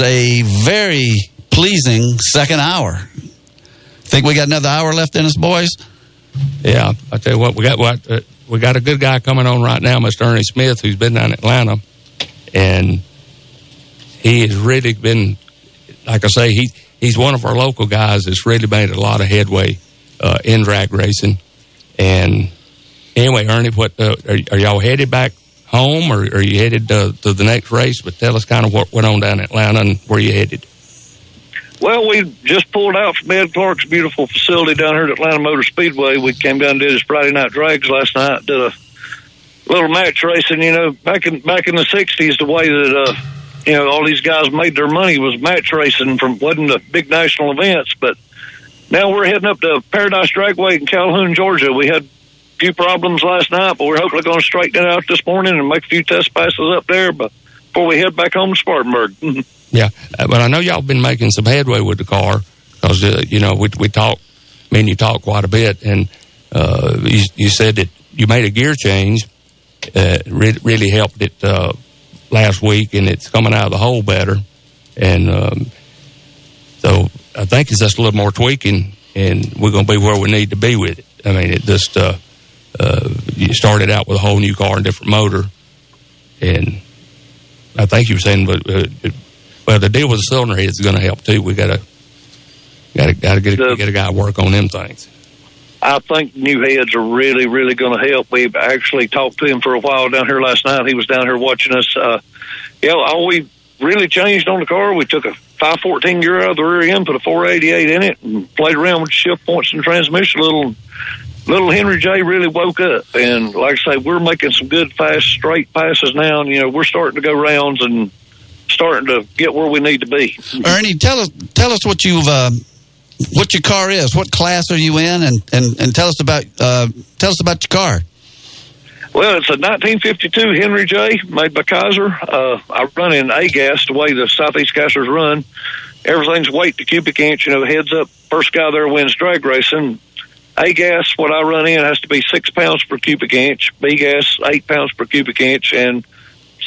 a very pleasing second hour. Think we got another hour left in us, boys? Yeah, I tell you what, we got what uh, we got a good guy coming on right now, Mister Ernie Smith, who's been down in Atlanta, and he has really been, like I say, he he's one of our local guys that's really made a lot of headway uh, in drag racing. And anyway, Ernie, what uh, are, are y'all headed back home, or are you headed to, to the next race? But tell us kind of what went on down in Atlanta and where you headed. Well, we just pulled out from Ed Clark's beautiful facility down here at Atlanta Motor Speedway. We came down and did his Friday Night Drags last night, did a little match racing. You know, back in back in the sixties, the way that uh, you know, all these guys made their money was match racing from wasn't the big national events. But now we're heading up to Paradise Dragway in Calhoun, Georgia. We had few problems last night, but we're hopefully going to straighten it out this morning and make a few test passes up there before we head back home to Spartanburg. Yeah, but I know y'all been making some headway with the car because, uh, you know, we we talk, I mean, you talk quite a bit, and uh, you, you said that you made a gear change. Uh, re- really helped it uh, last week, and it's coming out of the hole better. And um, so I think it's just a little more tweaking, and we're going to be where we need to be with it. I mean, it just... Uh, Uh, you started out with a whole new car and different motor, and I think you were saying, but uh, well, the deal with the cylinder head is going to help too. We got to got to get a, get a guy to work on them things. I think new heads are really, really going to help. We actually talked to him for a while down here last night. He was down here watching us. Uh, yeah, all we really changed on the car, we took a five fourteen gear out of the rear end, put a four eighty-eight in it, and played around with shift points and transmission a little. Little Henry J really woke up, and like I say, we're making some good, fast, straight passes now, and, you know, we're starting to go rounds and starting to get where we need to be. Ernie, tell us tell us what you've uh, what your car is, what class are you in, and, and, and tell us about uh, tell us about your car. Well, it's a nineteen fifty-two Henry J made by Kaiser. Uh, I run in A-gas the way the Southeast Kaisers run. Everything's weight to cubic inch, you know, heads up. First guy there wins drag racing. A-gas, what I run in, has to be six pounds per cubic inch. B-gas, eight pounds per cubic inch. And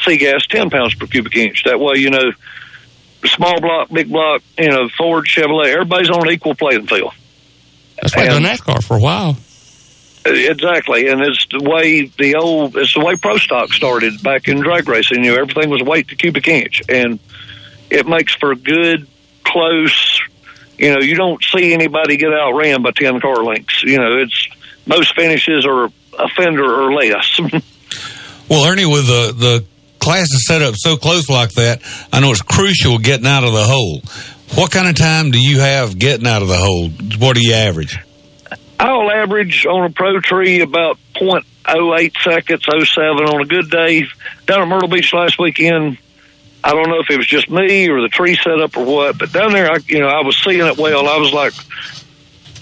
C-gas, ten pounds per cubic inch. That way, you know, small block, big block, you know, Ford, Chevrolet, everybody's on an equal playing field. That's why I've done NASCAR for a while. Exactly. And it's the way the old, it's the way Pro Stock started back in drag racing. You know, everything was weight to cubic inch. And it makes for good, close, you know, you don't see anybody get outran by ten car lengths. You know, it's most finishes are a fender or less. Well, Ernie, with the the classes set up so close like that, I know it's crucial getting out of the hole. What kind of time do you have getting out of the hole? What do you average? I'll average on a Pro Tree about point oh eight seconds, oh seven on a good day. down at Myrtle Beach last weekend, I don't know if it was just me or the tree setup or what, but down there, I, you know, I was seeing it well. I was like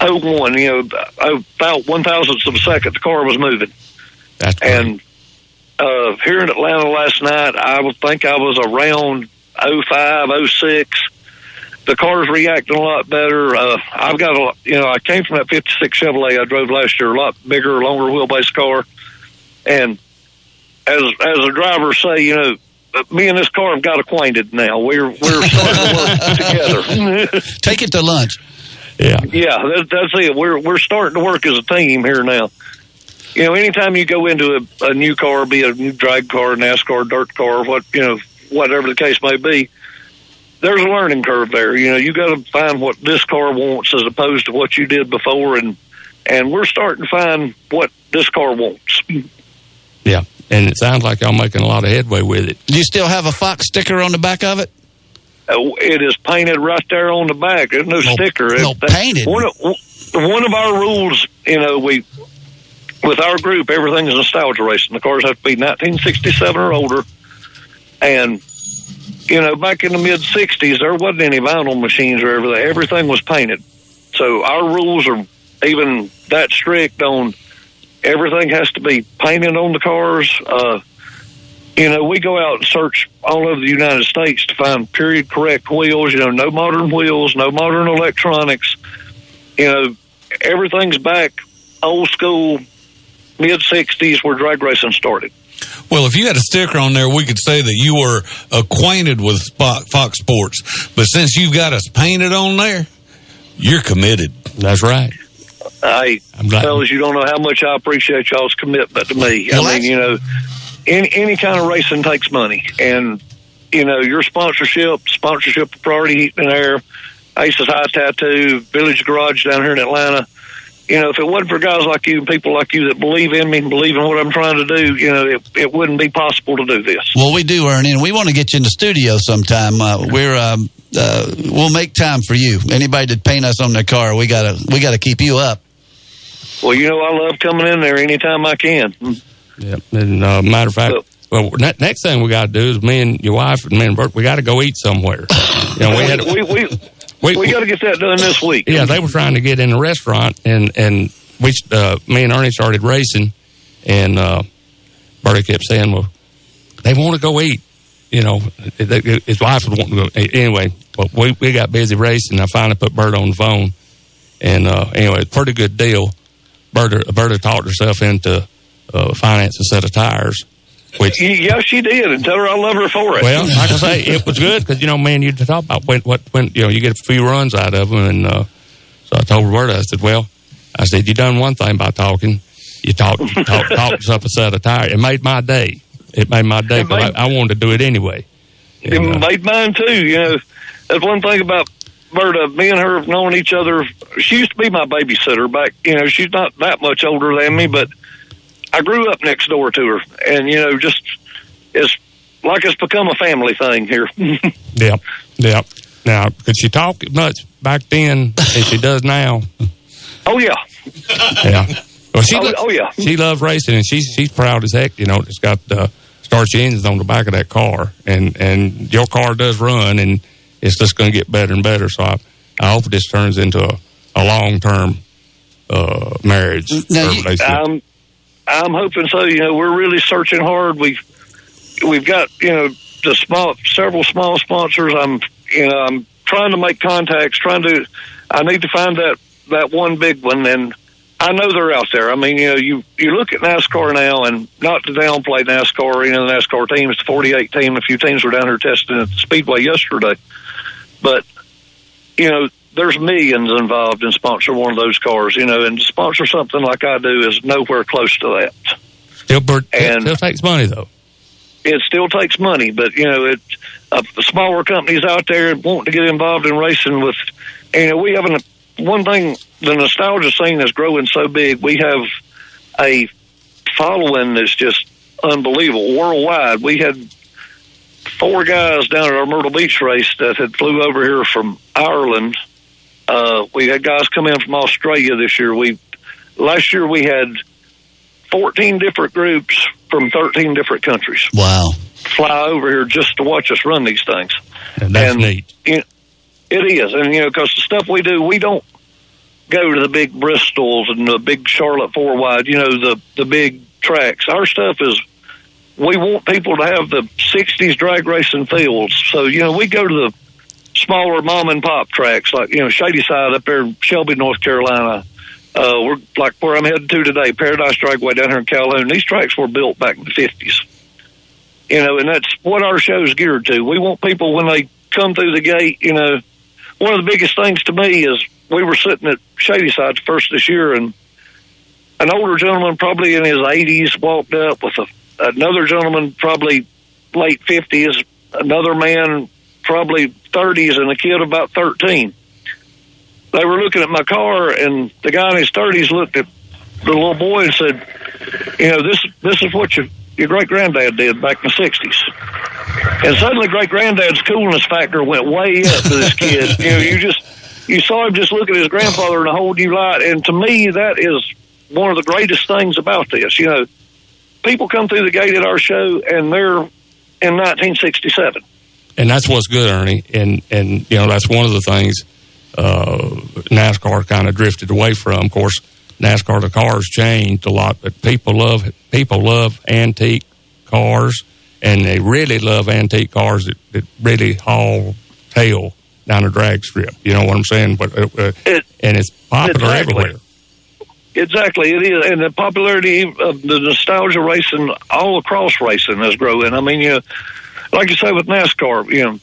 oh one, you know, about one thousandth of a second, the car was moving. That's and uh, here in Atlanta last night, I would think I was around oh five, oh six. The car's reacting a lot better. Uh, I've got a, you know, I came from that fifty-six Chevrolet I drove last year, a lot bigger, longer wheelbase car. And as as a driver say, you know, me and this car have got acquainted now. We're we're starting to work together. Take it to lunch. Yeah, yeah, that, that's it. We're we're starting to work as a team here now. You know, anytime you go into a, a new car, be it a new drag car, NASCAR, dirt car, what you know, whatever the case may be. There's a learning curve there. You know, you got to find what this car wants as opposed to what you did before, and and we're starting to find what this car wants. Yeah, and it sounds like y'all making a lot of headway with it. Do you still have a Fox sticker on the back of it? Uh, it is painted right there on the back. There's no, no sticker. No, it, that, painted. One of, one of our rules, you know, we with our group, everything is nostalgia racing. The cars have to be nineteen sixty-seven or older, and you know, back in the mid-sixties, there wasn't any vinyl machines or everything. Everything was painted. So our rules are even that strict on everything has to be painted on the cars. Uh, you know, we go out and search all over the United States to find period-correct wheels, you know, no modern wheels, no modern electronics. You know, everything's back old-school, mid-sixties where drag racing started. Well, if you had a sticker on there, we could say that you were acquainted with Fox Sports. But since you've got us painted on there, you're committed. That's right. Hey, fellas, you don't know how much I appreciate y'all's commitment to me. Well, I mean, you know, any, any kind of racing takes money. And, you know, your sponsorship, sponsorship of Priority Heat and Air, Ace's High Tattoo, Village Garage down here in Atlanta, you know, if it wasn't for guys like you and people like you that believe in me and believe in what I'm trying to do, you know, it, it wouldn't be possible to do this. Well, we do, Ernie, and we want to get you in the studio sometime. Uh, we're um, uh, we'll make time for you. Anybody that paint us on their car, we gotta we gotta keep you up. Well, you know, I love coming in there anytime I can. Yeah, and uh, matter of fact. So, well, next thing we got to do is me and your wife and me and Bert, we got to go eat somewhere. You know, we had to, we, we, we, we got to get that done this week. Yeah, they were trying to get in a restaurant, and and we, uh, me and Ernie started racing, and uh, Bertie kept saying, "Well, they want to go eat." You know, his wife would want to go eat. Anyway, but we we got busy racing. I finally put Bert on the phone, and uh, anyway, pretty good deal. Bertie Bertie talked herself into uh, financing a set of tires. Which, yeah, she did, and tell her I love her for it. Well, like I say, it was good because you know, man, you talk about when, what when you know you get a few runs out of them, and uh, so I told Roberta, I said, well, I said you done one thing by talking, you talked talk, talked up a set of tires. It made my day. It made my day, made, but I, I wanted to do it anyway. And, it uh, made mine too. You know, that's one thing about Roberta. Me and her have known each other. She used to be my babysitter back. You know, she's not that much older than me, but I grew up next door to her, and, you know, just it's like it's become a family thing here. Yeah, yeah. Now, could she talk much back then as she does now? Oh, yeah. Yeah. Well, she oh, lo- oh, yeah. She loves racing, and she's, she's proud as heck, you know, it's got uh, starch engines on the back of that car, and, and your car does run, and it's just going to get better and better. So I, I hope this turns into a, a long-term uh, marriage. Now, you, um I'm hoping so. You know, we're really searching hard. We've we've got you know the small several small sponsors. I'm you know I'm trying to make contacts. Trying to I need to find that, that one big one, and I know they're out there. I mean, you know, you, you look at NASCAR now, and not to downplay NASCAR. You know, the NASCAR teams, the forty-eight team, a few teams were down here testing at the Speedway yesterday, but you know. There's millions involved in sponsor one of those cars, you know, and to sponsor something like I do is nowhere close to that. Still, Bert, and it still takes money, though. It still takes money, but, you know, it, uh, smaller companies out there want to get involved in racing with, you know, we have an, one thing, the nostalgia scene is growing so big, we have a following that's just unbelievable. Worldwide, we had four guys down at our Myrtle Beach race that had flew over here from Ireland. Uh, we had guys come in from Australia this year. We last year we had fourteen different groups from thirteen different countries. Wow. Fly over here just to watch us run these things. And that's and, neat. It, it is. And, you know, because the stuff we do, we don't go to the big Bristols and the big Charlotte four-wide, you know, the, the big tracks. Our stuff is, we want people to have the sixties drag racing feels. So, you know, we go to the smaller mom-and-pop tracks, like, you know, Shady Side up there in Shelby, North Carolina. Uh, we're like where I'm headed to today, Paradise Dragway down here in Calhoun. These tracks were built back in the fifties. You know, and that's what our show's geared to. We want people, when they come through the gate, you know, one of the biggest things to me is we were sitting at Shady Side first this year, and an older gentleman probably in his eighties walked up with a, another gentleman probably late fifties, another man probably thirties, and a kid about thirteen. They were looking at my car, and the guy in his thirties looked at the little boy and said, you know, this this is what your, your great-granddad did back in the sixties. And suddenly great-granddad's coolness factor went way up to this kid. You know, you just you saw him just look at his grandfather in a whole new light, and to me that is one of the greatest things about this. You know, people come through the gate at our show, and they're in nineteen sixty-seven. And that's what's good, Ernie, and, and you know, that's one of the things Uh, NASCAR kind of drifted away from. Of course, NASCAR, the cars changed a lot, but people love people love antique cars, and they really love antique cars that, that really haul tail down a drag strip. You know what I'm saying? But uh, it, and it's popular exactly. everywhere. Exactly, it is, and the popularity of the nostalgia racing all across racing is growing. I mean, you know, like you say with NASCAR, you know.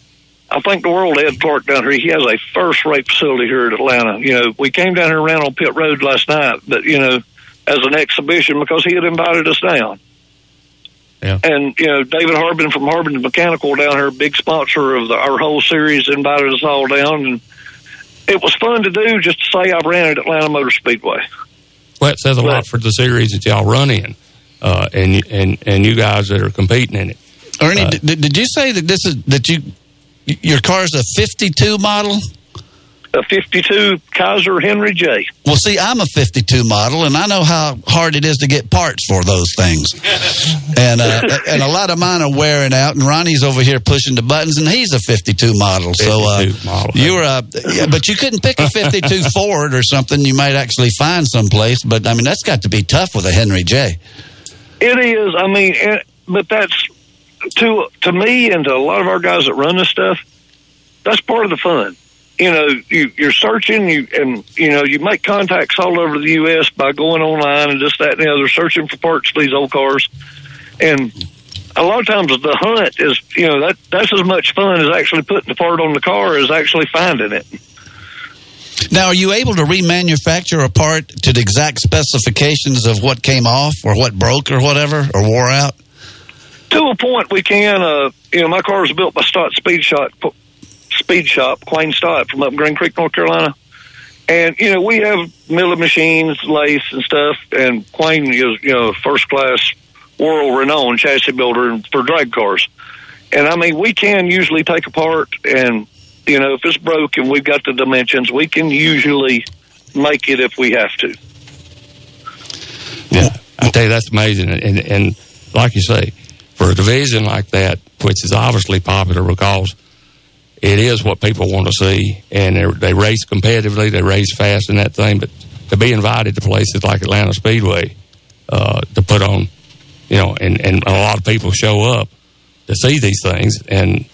I think the world, Ed Clark down here, he has a first-rate facility here at Atlanta. You know, we came down here and ran on pit road last night, but, you know, as an exhibition because he had invited us down. Yeah. And, you know, David Harbin from Harbin Mechanical down here, big sponsor of the, our whole series, invited us all down. And it was fun to do just to say I ran at Atlanta Motor Speedway. Well, it says a but, lot for the series that y'all run in uh, and, and, and you guys that are competing in it. Ernie, uh, did, did you say that this is – that you – your car's a fifty-two model? A fifty-two Kaiser Henry J. Well, see, I'm a fifty-two model, and I know how hard it is to get parts for those things. and uh, and a lot of mine are wearing out, and Ronnie's over here pushing the buttons, and he's a fifty-two model. fifty-two so uh, model. You're a, yeah, but you couldn't pick a fifty-two Ford or something you might actually find someplace, but, I mean, that's got to be tough with a Henry J. It is. I mean, it, but that's... To to me and to a lot of our guys that run this stuff, that's part of the fun. You know, you, you're searching, you and you know you make contacts all over the U S by going online and just that and the other, searching for parts for these old cars. And a lot of times the hunt is, you know, that that's as much fun as actually putting the part on the car as actually finding it. Now, are you able to remanufacture a part to the exact specifications of what came off or what broke or whatever or wore out? To a point, we can. Uh, you know, my car was built by Stott Speed Shop, Speed Shop, Quayne Stott from up in Green Creek, North Carolina. And you know, we have milling machines, lathes, and stuff. And Quayne is, you know, first class, world renowned chassis builder for drag cars. And I mean, we can usually take apart, and you know, if it's broke and we've got the dimensions, we can usually make it if we have to. Yeah, I tell you, that's amazing, and and like you say. For a division like that, which is obviously popular because it is what people want to see, and they race competitively, they race fast in that thing, but to be invited to places like Atlanta Speedway uh, to put on, you know, and, and a lot of people show up to see these things, and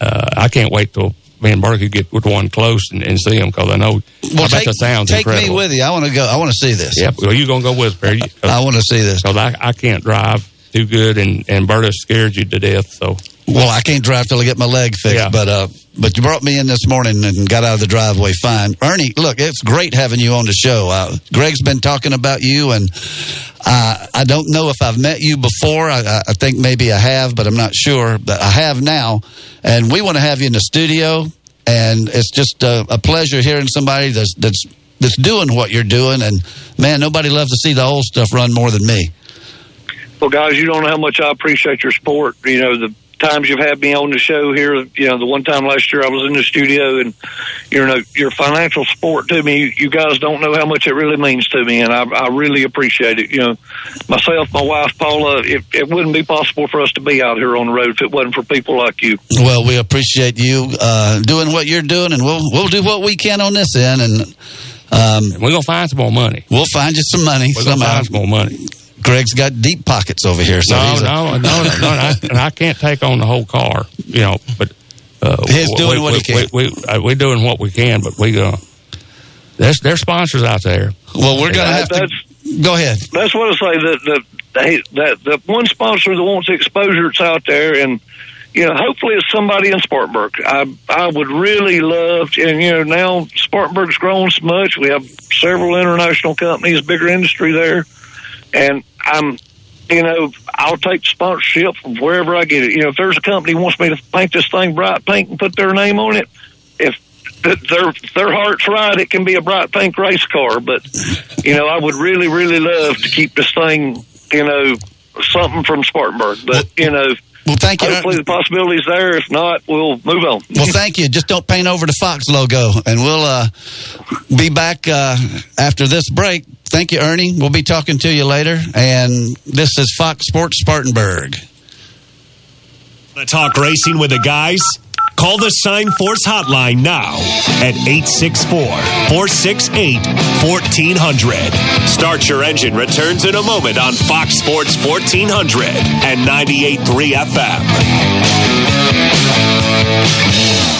uh, I can't wait till me and Burke get with one close and, and see them because I know well, I take, bet the sound's take incredible. Take me with you. I want to go. I want to see this. Yep. Well, you're going to go with me. I want to see this. Because I, I can't drive. Too good, and, and Berta scared you to death. So well, I can't drive till I get my leg fixed. Yeah. But uh, but you brought me in this morning and got out of the driveway fine. Ernie, look, it's great having you on the show. Uh, Greg's been talking about you, and uh, I don't know if I've met you before. I, I think maybe I have, but I'm not sure. But I have now, and we want to have you in the studio. And it's just a, a pleasure hearing somebody that's that's that's doing what you're doing. And man, nobody loves to see the old stuff run more than me. Well, guys, you don't know how much I appreciate your sport. You know, the times you've had me on the show here, you know, the one time last year I was in the studio, and you know, your financial support to me, you guys don't know how much it really means to me, and I, I really appreciate it. You know, myself, my wife, Paula, it, it wouldn't be possible for us to be out here on the road if it wasn't for people like you. Well, we appreciate you uh, doing what you're doing, and we'll we'll do what we can on this end, and um, we're gonna find some more money. We'll find you some money. We're gonna find some more money. Greg's got deep pockets over here. So no, no, no, no, no, no, I, and I can't take on the whole car, you know. But uh, he's doing we, what we, he can. We, we, uh, we're doing what we can, but we uh, there's there's sponsors out there. Well, we're gonna yeah, have to go ahead. That's what I say. That the that the one sponsor that wants exposure, it's out there, and you know, hopefully it's somebody in Spartanburg. I I would really love to, and you know, now Spartanburg's grown so much. We have several international companies, bigger industry there. And I'm, you know, I'll take sponsorship from wherever I get it. You know, if there's a company who wants me to paint this thing bright pink and put their name on it, if their their heart's right, it can be a bright pink race car. But, you know, I would really, really love to keep this thing, you know, something from Spartanburg. But, you know, well, thank you. Hopefully the possibility's there. If not, we'll move on. Well, thank you. Just don't paint over the Fox logo. And we'll uh, be back uh, after this break. Thank you, Ernie. We'll be talking to you later. And this is Fox Sports Spartanburg. Want to talk racing with the guys? Call the Sign Force Hotline now at eight six four, four six eight, one four zero zero. Start Your Engine returns in a moment on Fox Sports fourteen hundred and ninety-eight point three F M.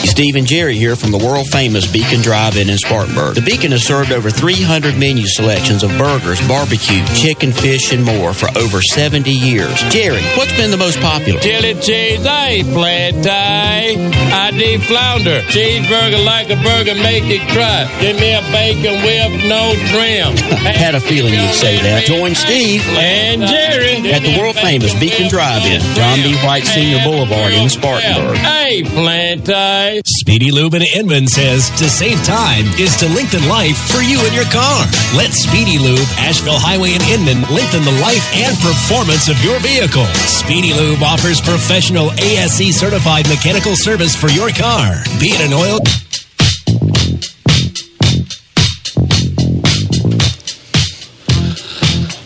Steve and Jerry here from the world-famous Beacon Drive-In in Spartanburg. The Beacon has served over three hundred menu selections of burgers, barbecue, chicken, fish, and more for over seventy years. Jerry, what's been the most popular? Chili cheese, I ain't playing Thai. I need flounder. Cheeseburger like a burger, make it cry. Give me a bacon whip, no trim. Had a feeling you'd say that. Join Steve and Jerry at the world-famous Beacon Drive-In, John B. White Senior Boulevard in Spartanburg. I ain't playing Thai. Speedy Lube in Inman says to save time is to lengthen life for you and your car. Let Speedy Lube, Asheville Highway in Inman, lengthen the life and performance of your vehicle. Speedy Lube offers professional A S E certified mechanical service for your car. Be it an oil...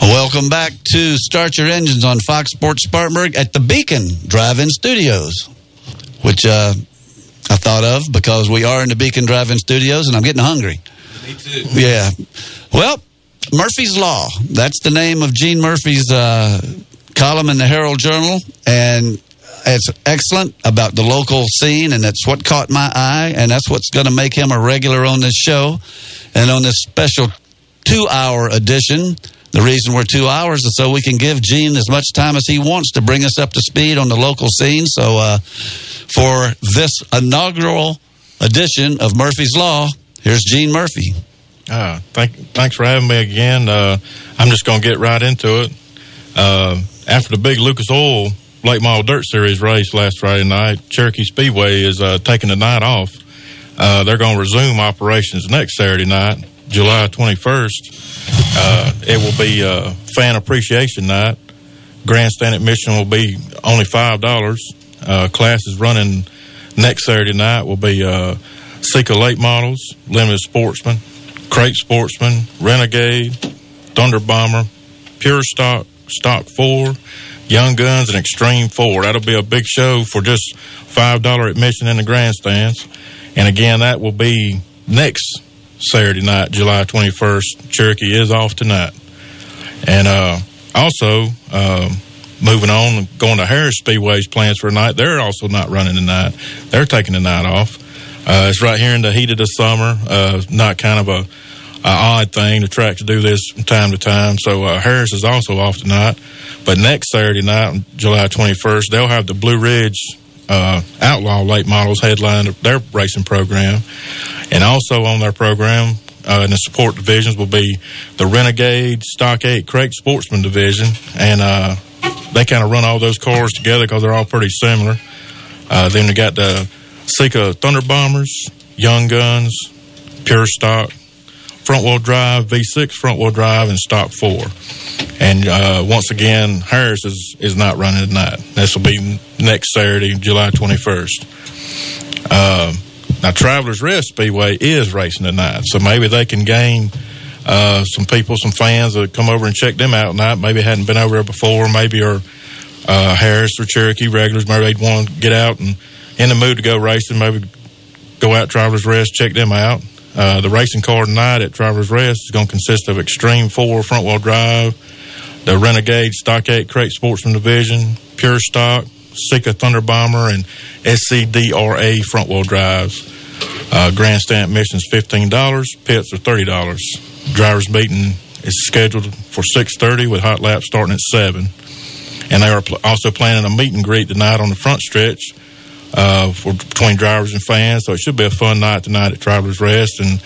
Welcome back to Start Your Engines on Fox Sports Spartanburg at the Beacon Drive-In Studios, which... uh I thought of because we are in the Beacon Drive-In Studios, and I'm getting hungry. Me too. Yeah. Well, Murphy's Law. That's the name of Gene Murphy's uh, column in the Herald Journal, and it's excellent about the local scene, and that's what caught my eye, and that's what's going to make him a regular on this show and on this special two-hour edition. The reason we're two hours is so we can give Gene as much time as he wants to bring us up to speed on the local scene. So uh, for this inaugural edition of Murphy's Law, here's Gene Murphy. Uh, thank, thanks for having me again. Uh, I'm just going to get right into it. Uh, after the big Lucas Oil Late Model Dirt Series race last Friday night, Cherokee Speedway is uh, taking the night off. Uh, they're going to resume operations next Saturday night, July twenty-first. Uh, it will be uh, Fan Appreciation Night. Grandstand admission will be only five dollars. Uh, classes running next Saturday night will be uh, Sika Late Models, Limited Sportsman, Crate Sportsman, Renegade, Thunder Bomber, Pure Stock, Stock four, Young Guns, and Extreme four. That'll be a big show for just five dollars admission in the grandstands. And again, that will be next Saturday night, July twenty-first. Cherokee is off tonight. And uh, also, uh, moving on, going to Harris Speedway's plans for tonight. They're also not running tonight. They're taking the night off. Uh, it's right here in the heat of the summer. Uh, not kind of a, a odd thing. The tracks do this from time to time. So uh, Harris is also off tonight. But next Saturday night, July twenty-first, they'll have the Blue Ridge Uh, Outlaw Late Models headline their racing program, and also on their program uh, in the support divisions will be the Renegade, Stock eight, Crate Sportsman division, and uh, they kind of run all those cars together because they're all pretty similar. Uh, then we got the Sika Thunder Bombers, Young Guns, Pure Stock, Front Wheel Drive, V six Front Wheel Drive, and Stock four. And uh, once again, Harris is, is not running tonight. This will be next Saturday, July twenty-first. Uh, now, Traveler's Rest Speedway is racing tonight, so maybe they can gain uh, some people, some fans that come over and check them out tonight. Maybe hadn't been over there before. Maybe are uh, Harris or Cherokee regulars. Maybe they'd want to get out and in the mood to go racing. Maybe go out Traveler's Rest, check them out. Uh, the racing car tonight at Traveler's Rest is going to consist of Extreme four front-wheel drive, the Renegade Stock eight Crate Sportsman Division, Pure Stock, Sika Thunder Bomber, and S C D R A front-wheel drives. Uh, grandstand admission is fifteen dollars. Pits are thirty dollars. Driver's meeting is scheduled for six thirty with hot laps starting at seven. And they are pl- also planning a meet-and-greet tonight on the front stretch Uh, for, between drivers and fans, so it should be a fun night tonight at Traveler's Rest. And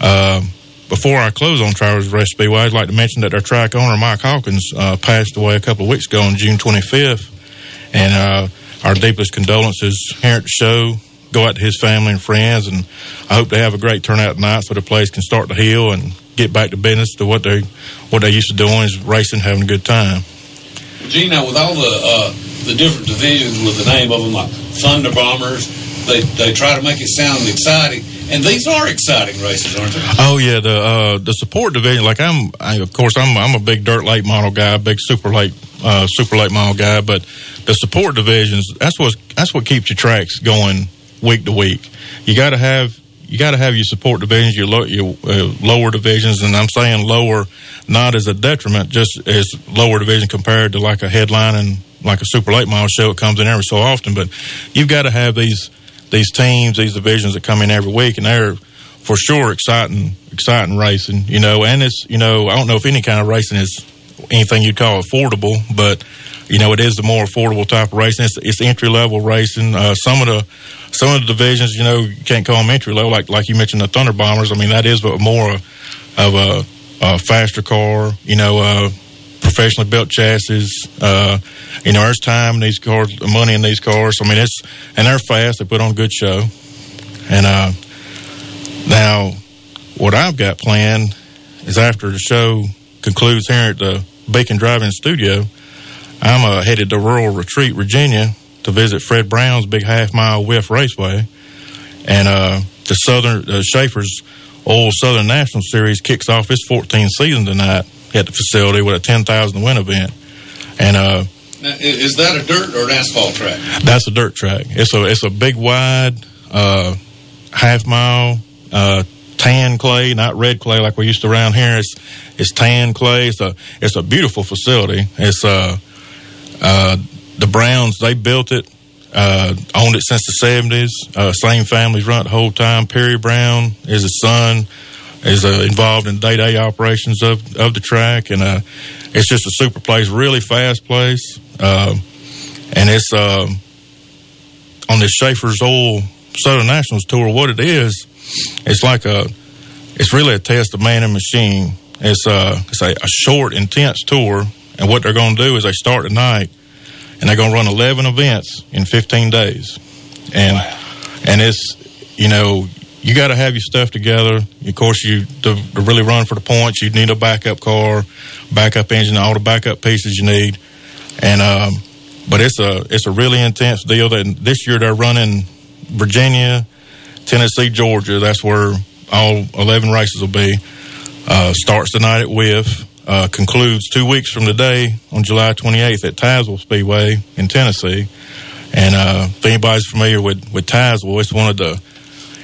uh, before I close on Traveler's Rest Speedway, I'd like to mention that their track owner, Mike Hawkins, uh, passed away a couple of weeks ago on June twenty-fifth. And uh, our deepest condolences here at the show go out to his family and friends. And I hope they have a great turnout tonight so the place can start to heal and get back to business to what they what they used to doing, is racing, having a good time. Gene, now with all the uh, the different divisions with the name of them, like Thunder Bombers, they they try to make it sound exciting, and these are exciting races, aren't they? Oh yeah, the uh, the support division. Like I'm, I, of course, I'm I'm a big dirt late model guy, big super late uh, super late model guy, but the support divisions, that's what that's what keeps your tracks going week to week. You got to have. You got to have your support divisions, your, lo- your uh, lower divisions, and I'm saying lower not as a detriment, just as lower division compared to like a headline and like a super late model show. It comes in every so often, but you've got to have these these teams, these divisions that come in every week, and they're for sure exciting, exciting racing, you know. And it's, you know, I don't know if any kind of racing is anything you'd call affordable, but you know, it is the more affordable type of racing. It's, it's entry-level racing. Uh, some of the some of the divisions, you know, you can't call them entry-level. Like like you mentioned, the Thunder Bombers. I mean, that is more of a, a faster car, you know, uh, professionally built chassis. Uh, you know, there's time in these cars, money in these cars. I mean, it's and they're fast. They put on a good show. And uh, now what I've got planned is after the show concludes here at the Beacon Drive-In Studio, I'm uh, headed to Rural Retreat, Virginia, to visit Fred Brown's Big Half Mile Whiff Raceway, and uh, the Southern uh, Schaefer's Oil Southern National Series kicks off its fourteenth season tonight at the facility with a ten thousand win event. And uh, now, is that a dirt or an asphalt track? That's a dirt track. It's a it's a big wide uh, half mile uh, tan clay, not red clay like we used to around here. It's it's tan clay. It's a it's a beautiful facility. It's uh Uh, the Browns, they built it, uh, owned it since the seventies. Uh, same family's run it the whole time. Perry Brown is his son, is uh, involved in day-to-day operations of, of the track. And uh, it's just a super place, really fast place. Uh, and it's uh, on this Schaefer's Oil Southern Nationals tour. What it is, it's like a, it's really a test of man and machine. It's, uh, it's a, a short, intense tour. And what they're going to do is they start tonight, and they're going to run eleven events in fifteen days. And wow. And it's, you know, you got to have your stuff together. Of course, you to, to really run for the points, you need a backup car, backup engine, all the backup pieces you need. And um, but it's a it's a really intense deal. That this year they're running Virginia, Tennessee, Georgia. That's where all eleven races will be. Uh, starts tonight at Whiff. Uh, concludes two weeks from today on July twenty-eighth at Tazewell Speedway in Tennessee. And uh, if anybody's familiar with, with Tazewell, it's one of the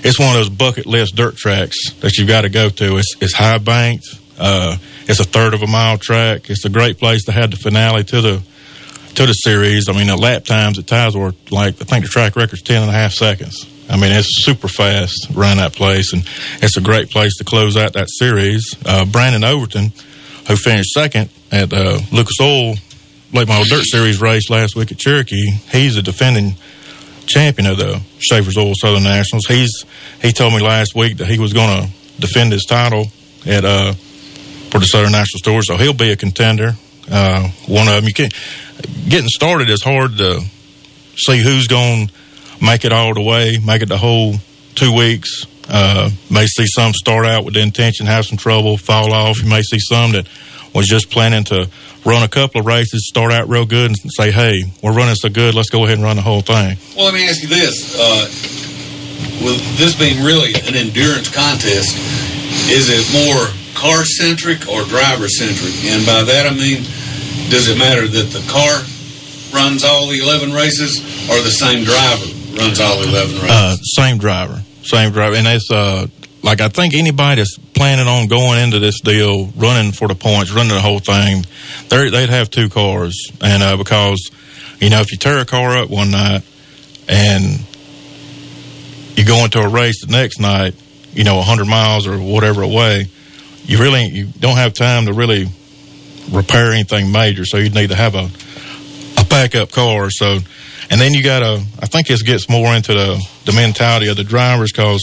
it's one of those bucket list dirt tracks that you've got to go to. It's it's high banked. Uh, it's a third of a mile track. It's a great place to have the finale to the to the series. I mean, the lap times at Tazewell are like, I think the track record's ten and a half seconds. I mean, it's super fast around that place, and it's a great place to close out that series. Uh, Brandon Overton, who finished second at uh, Lucas Oil Late Model Dirt Series race last week at Cherokee, he's a defending champion of the Schaefer's Oil Southern Nationals. He's he told me last week that he was going to defend his title at uh, for the Southern Nationals Tour, so he'll be a contender. Uh, one of them. You can't, getting started is hard to see who's going to make it all the way, make it the whole two weeks. Uh, may see some start out with the intention, have some trouble, fall off. You may see some that was just planning to run a couple of races, start out real good, and say, hey, we're running so good, let's go ahead and run the whole thing. Well, let me ask you this. Uh, with this being really an endurance contest, is it more car-centric or driver-centric? And by that I mean, does it matter that the car runs all the eleven races or the same driver runs all eleven races? Uh, same driver. Same driver. And that's... Uh, Like, I think anybody that's planning on going into this deal, running for the points, running the whole thing, they'd have two cars. And uh, because, you know, if you tear a car up one night and you go into a race the next night, you know, one hundred miles or whatever away, you really you don't have time to really repair anything major. So you'd need to have a, a backup car. So, and then you got to, I think this gets more into the, the mentality of the drivers because,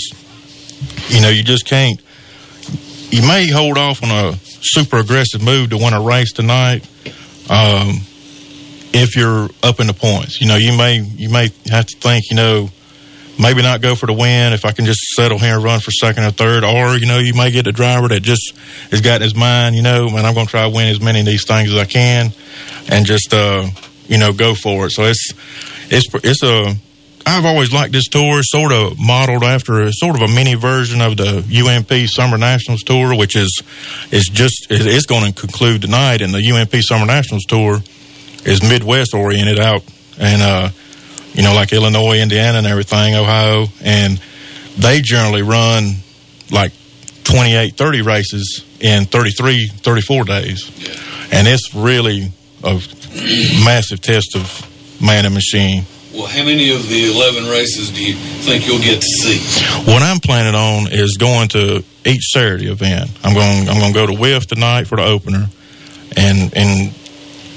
you know, you just can't. You may hold off on a super aggressive move to win a race tonight, um, if you're up in the points. You know, you may you may have to think, you know, maybe not go for the win if I can just settle here and run for second or third. Or, you know, you may get a driver that just has got in his mind, you know, man, I'm going to try to win as many of these things as I can, and just uh, you know, go for it. So it's it's it's a. I've always liked this tour, sort of modeled after a, sort of a mini version of the U M P Summer Nationals Tour, which is is just it's going to conclude tonight. And the U M P Summer Nationals Tour is Midwest oriented out, and uh, you know, like Illinois, Indiana, and everything, Ohio, and they generally run like twenty-eight, thirty races in thirty-three, thirty-four days, and it's really a massive test of man and machine. Well, how many of the eleven races do you think you'll get to see? What I'm planning on is going to each Saturday event. I'm going. I'm going to go to W I F tonight for the opener, and and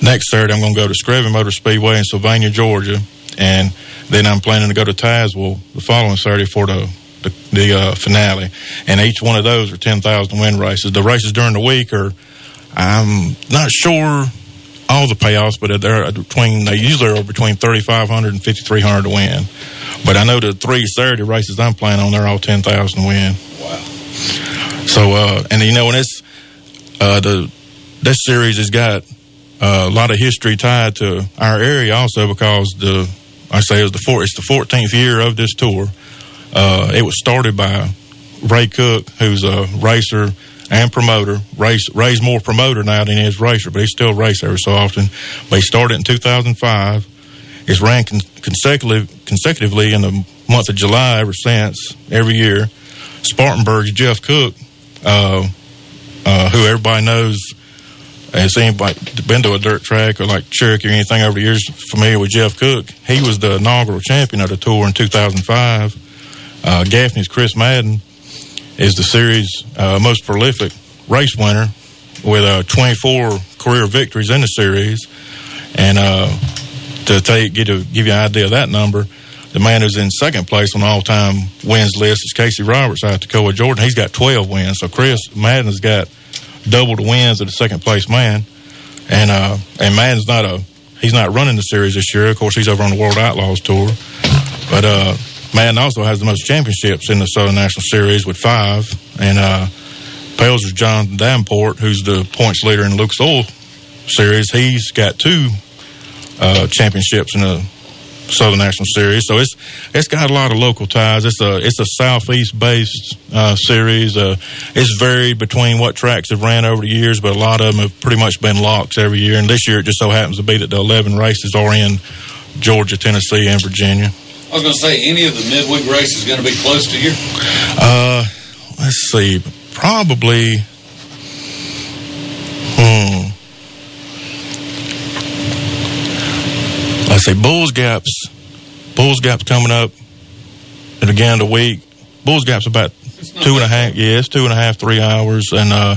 next Saturday I'm going to go to Screven Motor Speedway in Sylvania, Georgia, and then I'm planning to go to Tazewell the following Saturday for the the, the uh, finale. And each one of those are ten thousand win races. The races during the week are, I'm not sure all the payoffs, but they're between they usually are between thirty-five hundred and fifty-three hundred to win. But I know the three Saturday races I'm playing on, they're all ten thousand to win. Wow! So uh, and you know, and it's uh, the this series has got uh, a lot of history tied to our area also because the I say it was the four, it's the fourteenth year of this tour. Uh, it was started by Ray Cook, who's a racer and promoter. Race, Ray's more promoter now than he is racer, but he still races every so often. But he started in two thousand five. It's ran con- consecutive, consecutively in the month of July ever since, every year. Spartanburg's Jeff Cook, uh, uh, who everybody knows has anybody been to a dirt track or like Cherokee or anything over the years familiar with Jeff Cook. He was the inaugural champion of the tour in two thousand five. Uh, Gaffney's Chris Madden is the series' uh, most prolific race winner with uh, twenty-four career victories in the series. And uh, to take, get to give you an idea of that number, the man who's in second place on the all-time wins list is Casey Roberts out of Toccoa, Jordan. He's got twelve wins. So Chris Madden's got double the wins of the second-place man. And uh, and Madden's not a he's not running the series this year. Of course, he's over on the World Outlaws Tour. But uh, Madden also has the most championships in the Southern National Series with five. And uh, Pels' John Davenport, who's the points leader in Lucas Oil Series, he's got two uh, championships in the Southern National Series. So it's it's got a lot of local ties. It's a it's a southeast-based uh, series. Uh, it's varied between what tracks have ran over the years, but a lot of them have pretty much been locks every year. And this year it just so happens to be that the eleven races are in Georgia, Tennessee, and Virginia. I was going to say, any of the midweek races going to be close to here? Uh, let's see. Probably, hmm. Let's see, Bulls Gap's, Bulls Gap's coming up at the beginning of the week. Bulls Gap's about two and a half, yeah, it's two and a half, three hours. And uh,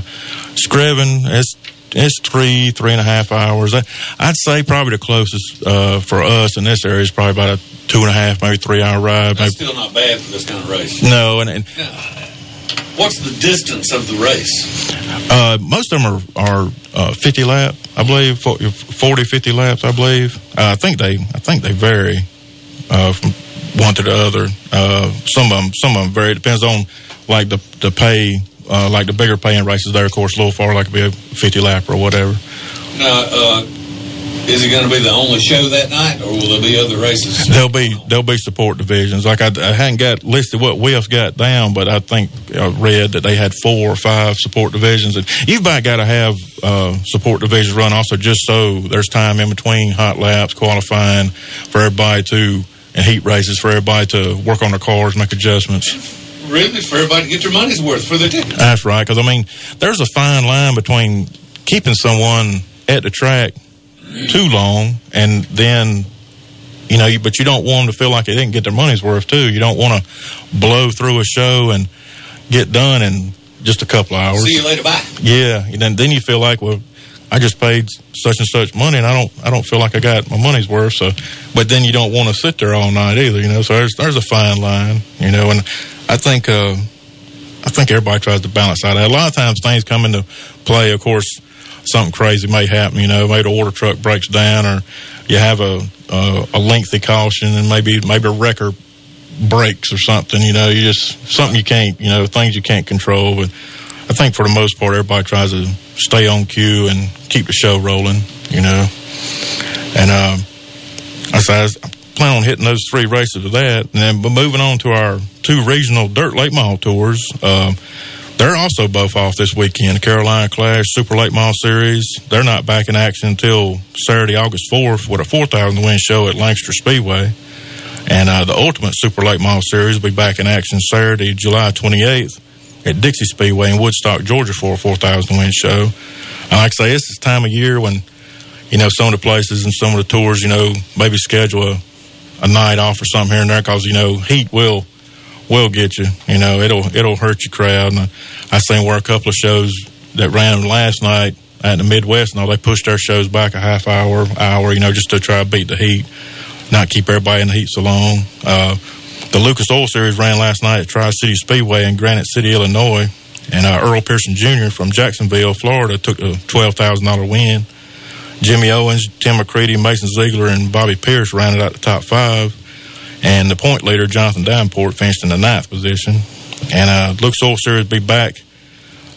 Scriven, it's, It's three, three and a half hours. I'd say probably the closest uh, for us in this area is probably about a two and a half, maybe three-hour ride. That's maybe. Still not bad for this kind of race. No. and, and now, what's the distance of the race? Uh, most of them are, are uh, fifty lap, I believe, forty, fifty laps, I believe. Uh, I think they I think they vary uh, from one to the other. Uh, some of them, some of them vary. It depends on, like, the, the pay uh, like the bigger paying races there, of course, a little far, like it'd be a fifty lap or whatever. Now, uh, is it going to be the only show that night, or will there be other races? There'll be there'll be support divisions. Like I, I hadn't got listed what W I F's got down, but I think I read that they had four or five support divisions. And you've got to have uh, support divisions run also just so there's time in between hot laps, qualifying for everybody to, and heat races for everybody to work on their cars, make adjustments. Really, for everybody to get their money's worth for their tickets. That's right, because I mean, there's a fine line between keeping someone at the track too long, and then, you know, you, but you don't want them to feel like they didn't get their money's worth too. You don't want to blow through a show and get done in just a couple of hours. See you later, bye. Yeah, and then then you feel like, well, I just paid such and such money, and I don't I don't feel like I got my money's worth. So, but then you don't want to sit there all night either, you know. So there's there's a fine line, you know, and I think uh, I think everybody tries to balance out. A lot of times things come into play, of course. Something crazy may happen, you know, maybe the order truck breaks down, or you have a a, a lengthy caution, and maybe maybe a wrecker breaks or something, you know. You just, something you can't, you know, things you can't control. But I think for the most part, everybody tries to stay on cue and keep the show rolling, you know. And um, I said, I plan on hitting those three races with that. And then, but moving on to our two regional dirt late model tours, um, they're also both off this weekend. Carolina Clash, Super Late Mile Series. They're not back in action until Saturday, August fourth, with a four thousand win show at Lancaster Speedway. And uh, the Ultimate Super Late Mile Series will be back in action Saturday, July twenty-eighth, at Dixie Speedway in Woodstock, Georgia, for a four thousand win show. And like I say, it's this time of year when, you know, some of the places and some of the tours, you know, maybe schedule a, a night off or something here and there, because, you know, heat will... will get you, you know, it'll it'll hurt your crowd. And I, I seen where a couple of shows that ran last night at the Midwest, and all, they pushed their shows back a half hour, hour, you know, just to try to beat the heat, not keep everybody in the heat so long. Uh, the Lucas Oil Series ran last night at Tri-City Speedway in Granite City, Illinois, and uh, Earl Pearson Junior from Jacksonville, Florida, took a twelve thousand dollar win. Jimmy Owens, Tim McCready, Mason Ziegler, and Bobby Pierce ran it out the top five. And the point leader, Jonathan Davenport, finished in the ninth position. And uh, Lucas Oil Series will be back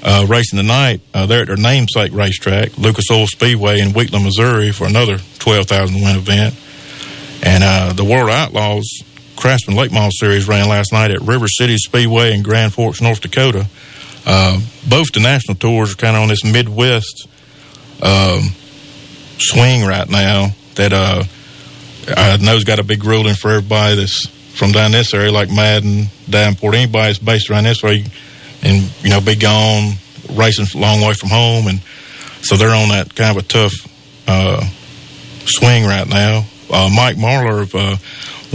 uh, racing tonight. Uh, they're at their namesake racetrack, Lucas Oil Speedway in Wheatland, Missouri, for another twelve thousand win event. And uh, the World Outlaws Craftsman Late Model Series ran last night at River City Speedway in Grand Forks, North Dakota. Uh, both the national tours are kind of on this Midwest um, swing right now that... Uh, I know it's got a big ruling for everybody that's from down this area, like Madden, Davenport, anybody that's based around this way, and, you know, be gone, racing a long way from home. And so they're on that kind of a tough uh, swing right now. Uh, Mike Marlar of uh,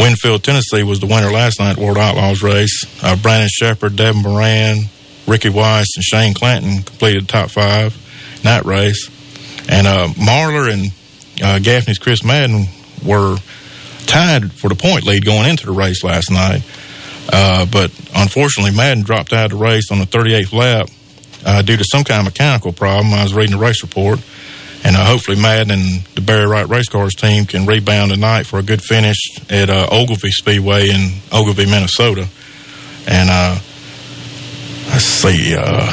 Winfield, Tennessee, was the winner last night at World Outlaws race. Uh, Brandon Shepard, Devin Moran, Ricky Weiss, and Shane Clanton completed the top five in that race. And uh, Marlar and uh, Gaffney's Chris Madden were tied for the point lead going into the race last night. Uh, but unfortunately, Madden dropped out of the race on the thirty-eighth lap uh, due to some kind of mechanical problem. I was reading the race report. And uh, hopefully Madden and the Barry Wright Race Cars team can rebound tonight for a good finish at uh, Ogilvie Speedway in Ogilvie, Minnesota. And uh, let's see. Uh,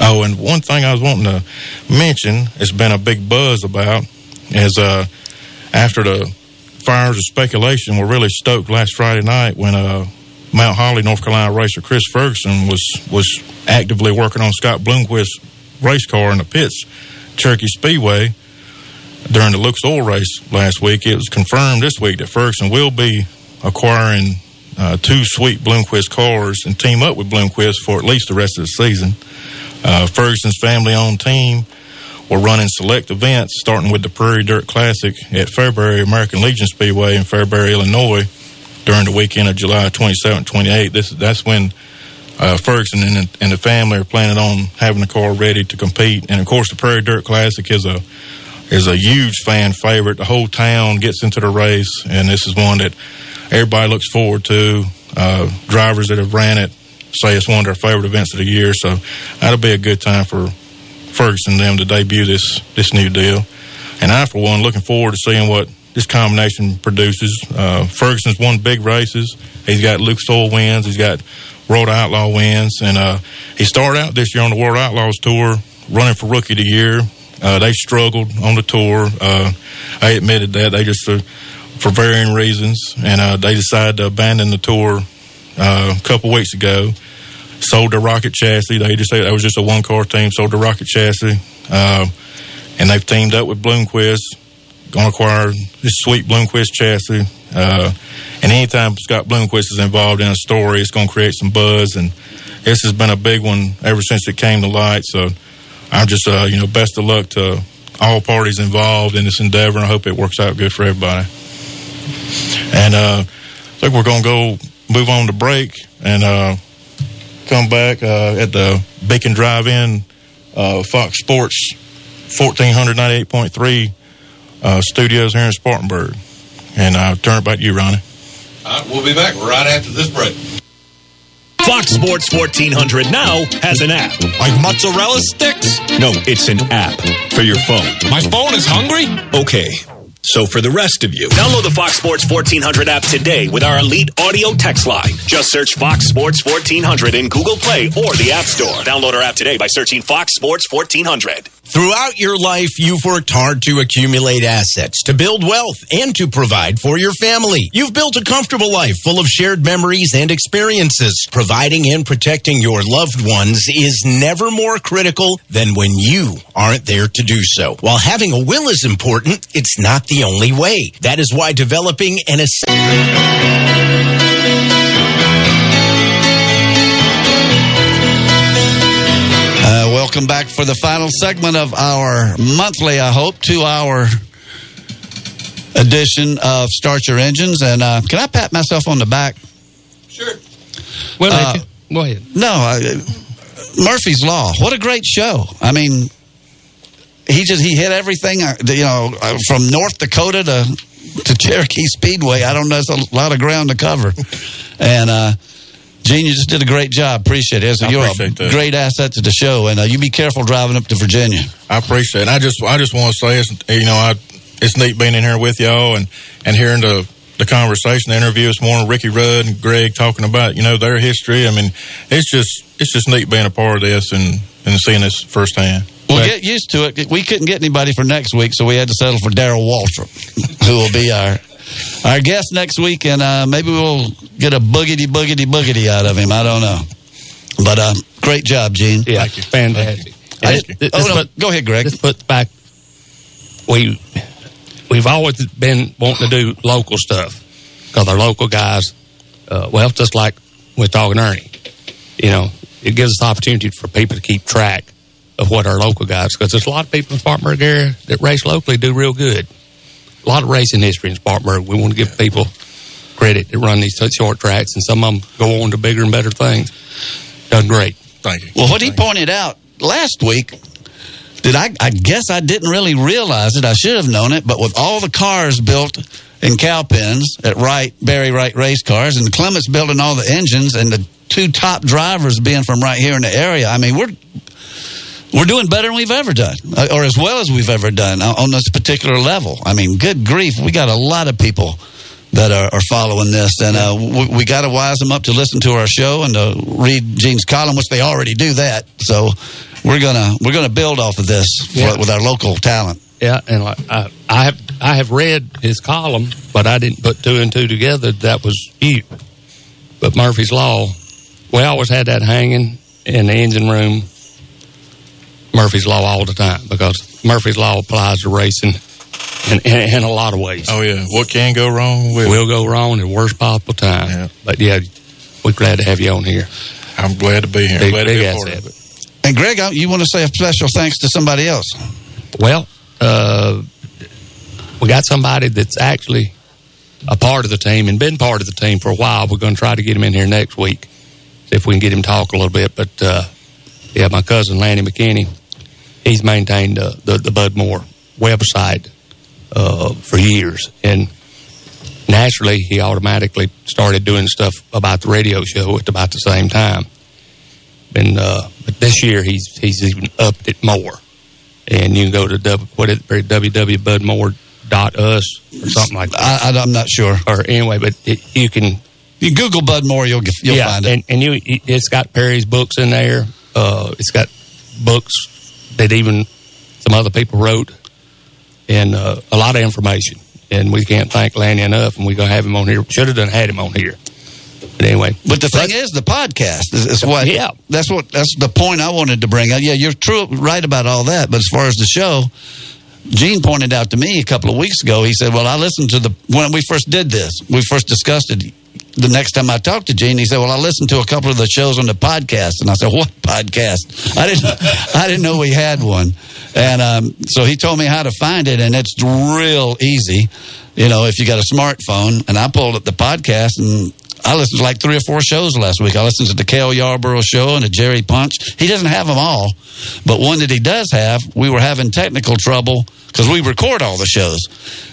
oh, and one thing I was wanting to mention, it's been a big buzz about, is... Uh, After the fires of speculation were really stoked last Friday night when uh, Mount Holly, North Carolina racer Chris Ferguson was was actively working on Scott Bloomquist's race car in the pits, Cherokee Speedway, during the Lucas Oil race last week, it was confirmed this week that Ferguson will be acquiring uh, two sweet Bloomquist cars and team up with Bloomquist for at least the rest of the season. Uh, Ferguson's family-owned team We're running select events, starting with the Prairie Dirt Classic at Fairbury American Legion Speedway in Fairbury, Illinois, during the weekend of July twenty-seventh and twenty-eighth. This, that's when uh, Ferguson and, and the family are planning on having the car ready to compete. And, of course, the Prairie Dirt Classic is a is a huge fan favorite. The whole town gets into the race, and this is one that everybody looks forward to. Uh, drivers that have ran it say it's one of their favorite events of the year, so that'll be a good time for Ferguson and them to debut this this new deal. And I, for one, looking forward to seeing what this combination produces. Uh, Ferguson's won big races. He's got Lucas Oil wins. He's got World Outlaw wins. And uh, he started out this year on the World Outlaws Tour, running for Rookie of the Year. Uh, they struggled on the tour. Uh, I admitted that. They just, uh, for varying reasons, and uh, they decided to abandon the tour uh, a couple weeks ago. Sold the rocket chassis. They just said that was just a one-car team. Sold the rocket chassis. Uh, and they've teamed up with Bloomquist, going to acquire this sweet Bloomquist chassis. Uh, and anytime Scott Bloomquist is involved in a story, it's going to create some buzz. And this has been a big one ever since it came to light. So I'm just, uh, you know, best of luck to all parties involved in this endeavor. And I hope it works out good for everybody. And uh, I think we're going to go move on to break and uh, come back uh, at the Beacon Drive-In uh, Fox Sports fourteen ninety-eight point three uh, studios here in Spartanburg. And I'll turn it back to you, Ronnie. Uh, we'll be back right after this break. Fox Sports fourteen hundred now has an app. Like mozzarella sticks? No, it's an app for your phone. My phone is hungry? Okay. So for the rest of you, download the Fox Sports fourteen hundred app today with our elite audio text line. Just search Fox Sports fourteen hundred in Google Play or the App Store. Download our app today by searching Fox Sports fourteen hundred. Throughout your life, you've worked hard to accumulate assets, to build wealth, and to provide for your family. You've built a comfortable life full of shared memories and experiences. Providing and protecting your loved ones is never more critical than when you aren't there to do so. While having a will is important, it's not the only way. That is why developing an estate... Uh, welcome back for the final segment of our monthly, I hope, two-hour edition of Start Your Engines. And uh, can I pat myself on the back? Sure. Well, uh, can, go ahead. No, uh, Murphy's Law. What a great show. I mean, he just he hit everything, you know, from North Dakota to, to Cherokee Speedway. I don't know. It's a lot of ground to cover. And... uh Gene, you just did a great job. Appreciate it. So you're a great asset to the show, and uh, you be careful driving up to Virginia. I appreciate it. And I just, I just want to say, it's, you know, I, it's neat being in here with y'all and, and hearing the, the conversation, the interview this morning, Ricky Rudd and Greg talking about, you know, their history. I mean, it's just, it's just neat being a part of this and, and seeing this firsthand. Well, but, get used to it. We couldn't get anybody for next week, so we had to settle for Daryl Waltrip, who will be our... our guest next week, and uh, maybe we'll get a boogity, boogity, boogity out of him. I don't know. But uh, great job, Gene. Yeah, thank you. Fantastic. Thank you. I, oh, no, put, go ahead, Greg. This puts back, we, we've always been wanting to do local stuff because our local guys, uh, well, just like we're talking Ernie, you know, it gives us the opportunity for people to keep track of what our local guys, because there's a lot of people in Spartanburg area that race locally do real good. A lot of racing history in Spartanburg. We want to give people credit that run these short tracks, and some of them go on to bigger and better things. Done great. Thank you. Well, what Thank he pointed you. out last week, did I, I guess I didn't really realize it. I should have known it, but with all the cars built in cowpens at Wright, Barry Wright Race Cars, and Clements building all the engines, and the two top drivers being from right here in the area, I mean, we're... We're doing better than we've ever done, or as well as we've ever done on this particular level. I mean, good grief, we got a lot of people that are, are following this, and uh, we, we got to wise them up to listen to our show and to read Gene's column, which they already do that. So we're gonna we're gonna build off of this for, yeah. with our local talent. Yeah, and I, I have I have read his column, but I didn't put two and two together. That was you. But Murphy's Law, we always had that hanging in the engine room. Murphy's Law all the time, because Murphy's Law applies to racing in, in, in a lot of ways. Oh, yeah. What can go wrong will. Will go wrong at the worst possible time. Yeah. But, yeah, we're glad to have you on here. I'm glad to be here. Big, glad big to be a part of it. And, Greg, you want to say a special thanks to somebody else? Well, uh, we got somebody that's actually a part of the team and been part of the team for a while. We're going to try to get him in here next week, see if we can get him to talk a little bit. But, uh, yeah, my cousin, Lanny McKinney, he's maintained uh, the, the Bud Moore website uh, for years. And naturally, he automatically started doing stuff about the radio show at about the same time. And uh, but this year, he's he's even upped it more. And you can go to w, what is it, w w w dot bud moore dot us or something like that. I, I, I'm not sure. Or anyway, but it, you can You Google Bud Moore, you'll get, you'll yeah, find it. And, and you, it's got Perry's books in there. Uh, it's got books that even some other people wrote, and uh, a lot of information. And we can't thank Lanny enough, and we're going to have him on here. Should have done had him on here. But anyway. But the thing is, the podcast is, is what, yeah. that's what, that's the point I wanted to bring up. Yeah, you're true, right about all that. But as far as the show, Gene pointed out to me a couple of weeks ago, he said, well, I listened to the, when we first did this, we first discussed it. The next time I talked to Gene, he said, well, I listened to a couple of the shows on the podcast. And I said, what podcast? I didn't I didn't know we had one. And um, so he told me how to find it, and it's real easy. You know, if you got a smartphone. And I pulled up the podcast, and I listened to like three or four shows last week. I listened to the Cale Yarborough show and the Jerry Punch. He doesn't have them all, but one that he does have, we were having technical trouble because we record all the shows.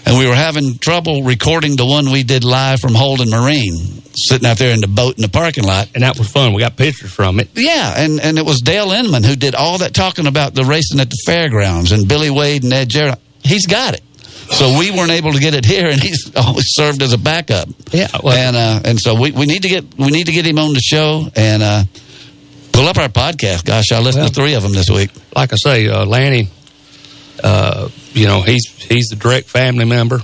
And we were having trouble recording the one we did live from Holden Marine, sitting out there in the boat in the parking lot. And that was fun. We got pictures from it. Yeah, and, and it was Dale Inman who did all that talking about the racing at the fairgrounds and Billy Wade and Ed Jarrett. He's got it. So we weren't able to get it here, and he's always served as a backup. Yeah, well, and uh, and so we, we need to get we need to get him on the show and uh, pull up our podcast. Gosh, I listened well, to three of them this week. Like I say, uh, Lanny, uh, you know, he's he's the direct family member.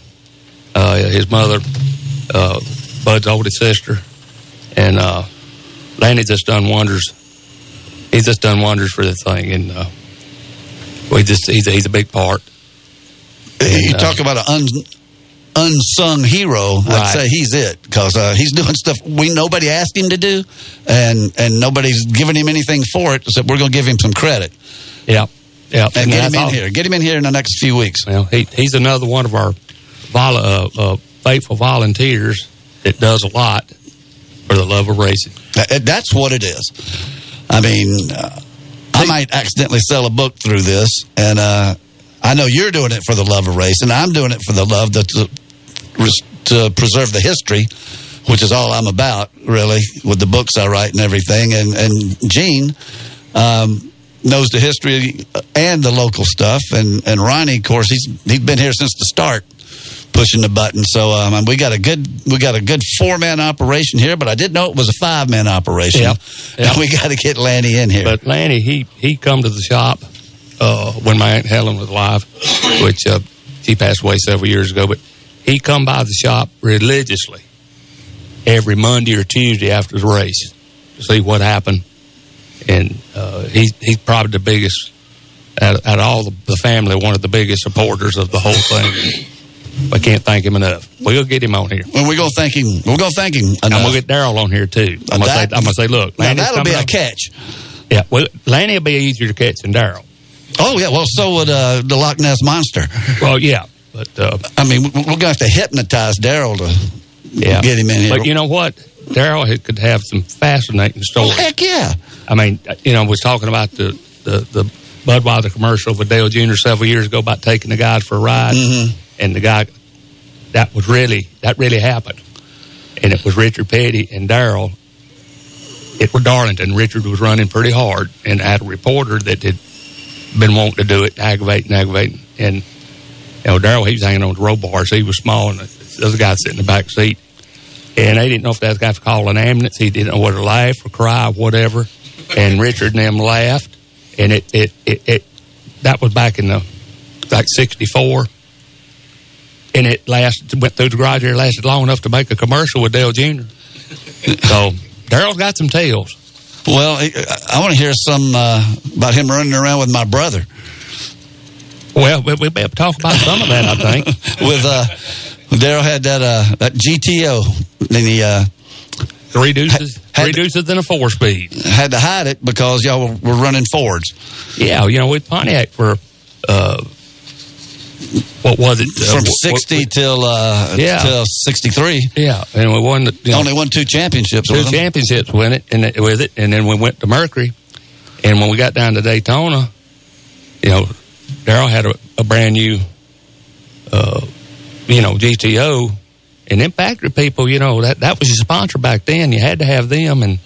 Uh, his mother, uh, Bud's oldest sister, and uh, Lanny just done wonders. He's just done wonders for this thing, and uh, we just he's he's a big part. You uh, talk about an un, unsung hero. Right. I'd say he's it, because uh, he's doing stuff we nobody asked him to do, and and nobody's giving him anything for it, so we're going to give him some credit. Yeah, yeah. And, and get him thought, in here. Get him in here in the next few weeks. Well, he, he's another one of our vol- uh, uh, faithful volunteers that does a lot for the love of racing. That, that's what it is. I mean, uh, I might accidentally sell a book through this, and uh I know you're doing it for the love of racing. I'm doing it for the love to, to preserve the history, which is all I'm about, really, with the books I write and everything. And, and Gene um, knows the history and the local stuff. And, and Ronnie, of course, he's he's been here since the start, pushing the button. So um, we got a good we got a good four man operation here, but I didn't know it was a five man operation. Yeah, yeah. And we got to get Lanny in here. But Lanny, he he come to the shop. Uh, when my Aunt Helen was alive, which uh, she passed away several years ago, but he come by the shop religiously every Monday or Tuesday after the race to see what happened. And uh, he, he's probably the biggest, out of all the, the family, one of the biggest supporters of the whole thing. I can't thank him enough. We'll get him on here. Well, we're gonna thank him. We're gonna thank him enough. And we'll get Daryl on here too. I'm gonna, that, say, I'm gonna say, look, now that'll be a up. catch. Yeah, well, Lanny will be easier to catch than Daryl. Oh, yeah. Well, so would uh, the Loch Ness Monster. Well, yeah. But uh, I mean, we're going to have to hypnotize Daryl to yeah. get him in here. But you know what? Daryl could have some fascinating stories. Well, heck, yeah. I mean, you know, I was talking about the, the, the Budweiser commercial with Dale Junior several years ago about taking the guys for a ride. Mm-hmm. And the guy, that was really, that really happened. And it was Richard Petty and Daryl. It was Darlington. Richard was running pretty hard and had a reporter that did. Been wanting to do it, aggravating, aggravating. And, you know, Daryl, he was hanging on the roll bars. He was small, and the other guy sitting in the back seat. And they didn't know if that guy was calling an ambulance. He didn't know whether to laugh or cry or whatever. And Richard and them laughed. And it, it, it, it that was back in the, like, sixty-four. And it lasted, went through the garage there, lasted long enough to make a commercial with Dale Junior So, Daryl's got some tales. Well, I want to hear some uh, about him running around with my brother. Well, we, we better talk about some of that, I think. With uh, Daryl had that uh, that G T O, and he uh, three deuces, had, three deuces and a four speed. Had to hide it because y'all were, were running Fords. Yeah, you know, with Pontiac for uh, what was it from uh, sixty what, what, till uh, yeah. till sixty-three? Yeah, and we won. You know, only won two championships. Two championships with it, and with it, and then we went to Mercury. And when we got down to Daytona, you know, Daryl had a, a brand new, uh, you know, G T O, and them factory people, you know, that that was your sponsor back then. You had to have them, and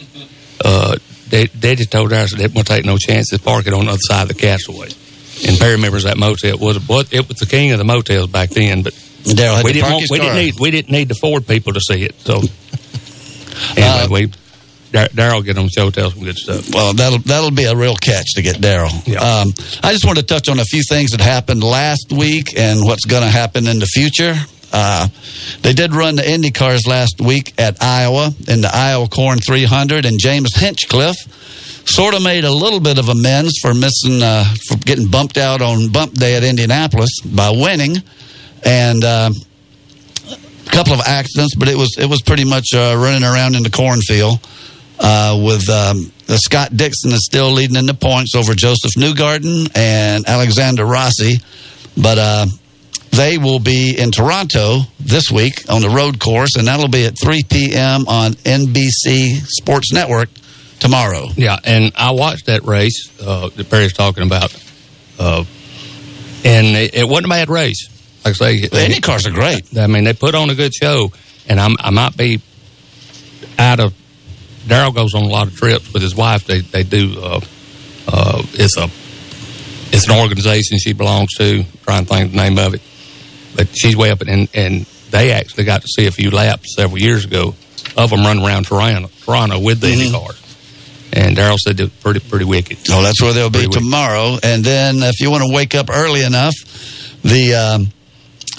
uh, they they just told us they won't take no chances. Park it on the other side of the Castaway. And Perry remembers that motel. It was, it was the king of the motels back then. But we didn't, want, we, didn't need, we didn't need the Ford people to see it. So Anyway, uh, we Dar- Daryl get on the show, tell some good stuff. Well, that'll that'll be a real catch to get Daryl. Yeah. Um, I just want to touch on a few things that happened last week and what's going to happen in the future. Uh, they did run the Indy cars last week at Iowa in the Iowa Corn three hundred, and James Hinchcliffe sort of made a little bit of amends for missing, uh, for getting bumped out on bump day at Indianapolis by winning, and uh, a couple of accidents, but it was it was pretty much uh, running around in the cornfield. Uh, with um, uh, Scott Dixon is still leading in the points over Joseph Newgarden and Alexander Rossi, but uh, they will be in Toronto this week on the road course, and that'll be at three p.m. on N B C Sports Network tomorrow. Yeah, and I watched that race uh, that Perry's talking about, uh, and it, it wasn't a bad race. Like I say, the Indy cars are great. I mean, they put on a good show, and I'm, I might be out of. Daryl goes on a lot of trips with his wife. They they do. Uh, uh, it's a it's an organization she belongs to. I'm trying to think of the name of it, but she's way up in. And they actually got to see a few laps several years ago of them running around Toronto, Toronto with the mm-hmm. Indy cars. And Daryl said they're pretty pretty wicked. Oh, that's where they'll be pretty tomorrow. Wicked. And then if you want to wake up early enough, the. Um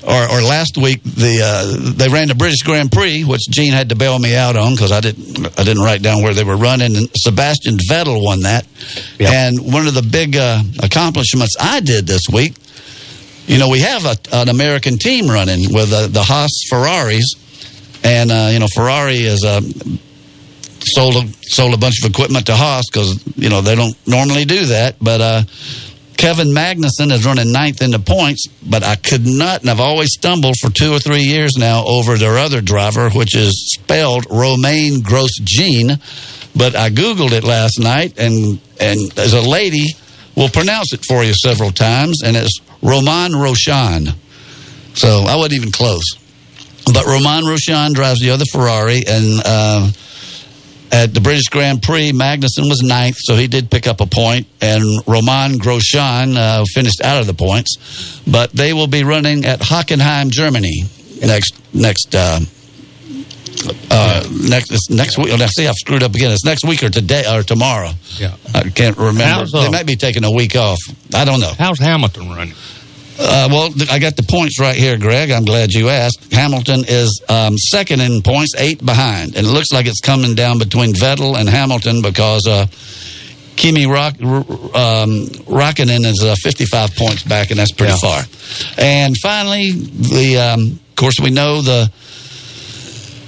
Or, or last week, the uh, they ran the British Grand Prix, which Gene had to bail me out on because I didn't I didn't write down where they were running. And Sebastian Vettel won that. Yep. And one of the big uh, accomplishments I did this week, you know, we have a, an American team running with uh, the Haas Ferraris. And, uh, you know, Ferrari is uh, sold, a, sold a bunch of equipment to Haas because, you know, they don't normally do that. But... Uh, Kevin Magnussen is running ninth in the points, but I could not, and I've always stumbled for two or three years now over their other driver, which is spelled Romain Grosjean. But I Googled it last night, and and as a lady will pronounce it for you several times, and it's Roman Roshan. So I wasn't even close. But Roman Roshan drives the other Ferrari, and... Uh, At the British Grand Prix, Magnussen was ninth, so he did pick up a point, and Roman Grosjean uh, finished out of the points. But they will be running at Hockenheim, Germany next next uh, uh, next next week. I see I've screwed up again. It's next week or today or tomorrow. Yeah, I can't remember. Uh, they might be taking a week off. I don't know. How's Hamilton running? Uh, well, I got the points right here, Greg. I'm glad you asked. Hamilton is um, second in points, eight behind. And it looks like it's coming down between Vettel and Hamilton because uh, Kimi Rock, um, Raikkonen is uh, fifty-five points back, and that's pretty yeah. far. And finally, the um, of course, we know the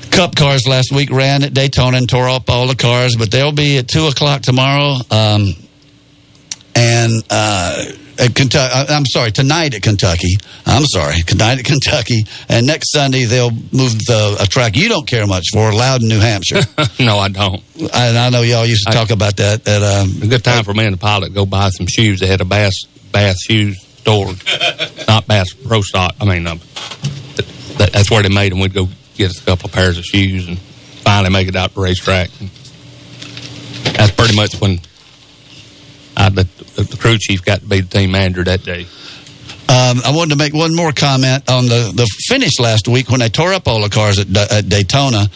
Cup cars last week ran at Daytona and tore up all the cars, but they'll be at two o'clock tomorrow. Um, and... Uh, At Kentucky, I'm sorry, tonight at Kentucky. I'm sorry, tonight at Kentucky. And next Sunday, they'll move the, a track you don't care much for, Loudon, New Hampshire. No, I don't. And I know y'all used to I, talk about that. At, um, a good time for me and the pilot to go buy some shoes. They had a Bass Bass Shoes store, not Bass Pro Stock. I mean, um, that, that's where they made them. We'd go get us a couple of pairs of shoes and finally make it out to the racetrack. And that's pretty much when... I, the, the crew chief got to be the team manager that day. Um, I wanted to make one more comment on the, the finish last week when they tore up all the cars at, at Daytona.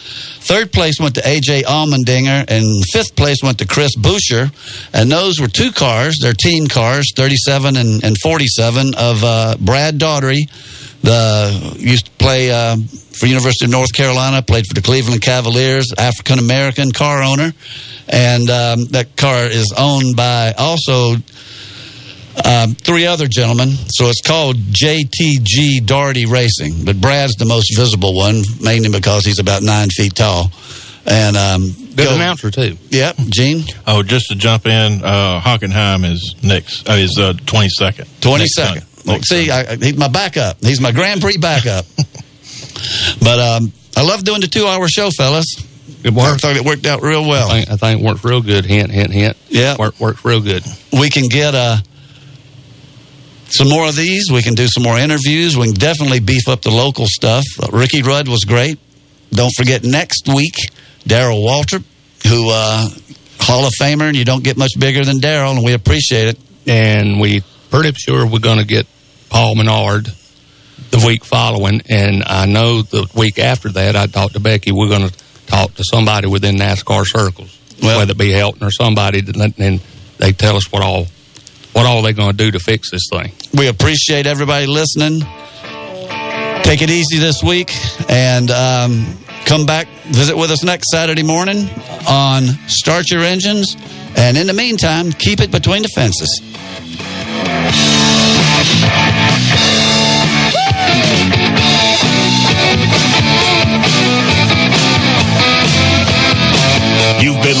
Third place went to A J Allmendinger, and fifth place went to Chris Buescher. And those were two cars, their team cars, thirty-seven and, and forty-seven, of uh, Brad Daugherty, the used to play uh, for University of North Carolina, played for the Cleveland Cavaliers, African-American car owner. And um, that car is owned by also um, three other gentlemen. So it's called J T G Daugherty Racing. But Brad's the most visible one, mainly because he's about nine feet tall. And um, good go, announcer, too. Yeah, Gene? Oh, just to jump in, uh, Hockenheim is next. Uh, is uh, twenty-second. twenty-second. Well, see, I, he's my backup. He's my Grand Prix backup. But um, I love doing the two-hour show, fellas. It worked. I thought it worked out real well. I think, I think it worked real good. Hint, hint, hint. Yeah. Worked, worked real good. We can get uh, some more of these. We can do some more interviews. We can definitely beef up the local stuff. Uh, Ricky Rudd was great. Don't forget next week, Daryl Waltrip, who uh, Hall of Famer, and you don't get much bigger than Daryl, and we appreciate it. And we... pretty sure we're going to get Paul Menard the week following, and I know the week after that I talked to Becky, we're going to talk to somebody within NASCAR circles, well, whether it be Helton or somebody, and they tell us what all what all they're going to do to fix this thing. We appreciate everybody listening. Take it easy this week, and um, come back, visit with us next Saturday morning on Start Your Engines. And in the meantime, keep it between the fences. You've been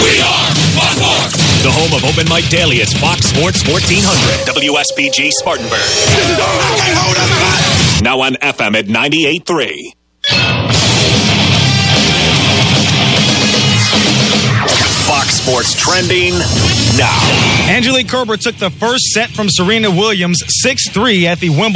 We are Fox Sports. The home of Open Mic Daily is Fox Sports fourteen hundred, W S B G Spartanburg. This is all I can hold up my... Now on F M at ninety-eight point three. Fox Sports Trending now. Angelique Kerber took the first set from Serena Williams six three at the Wimbledon.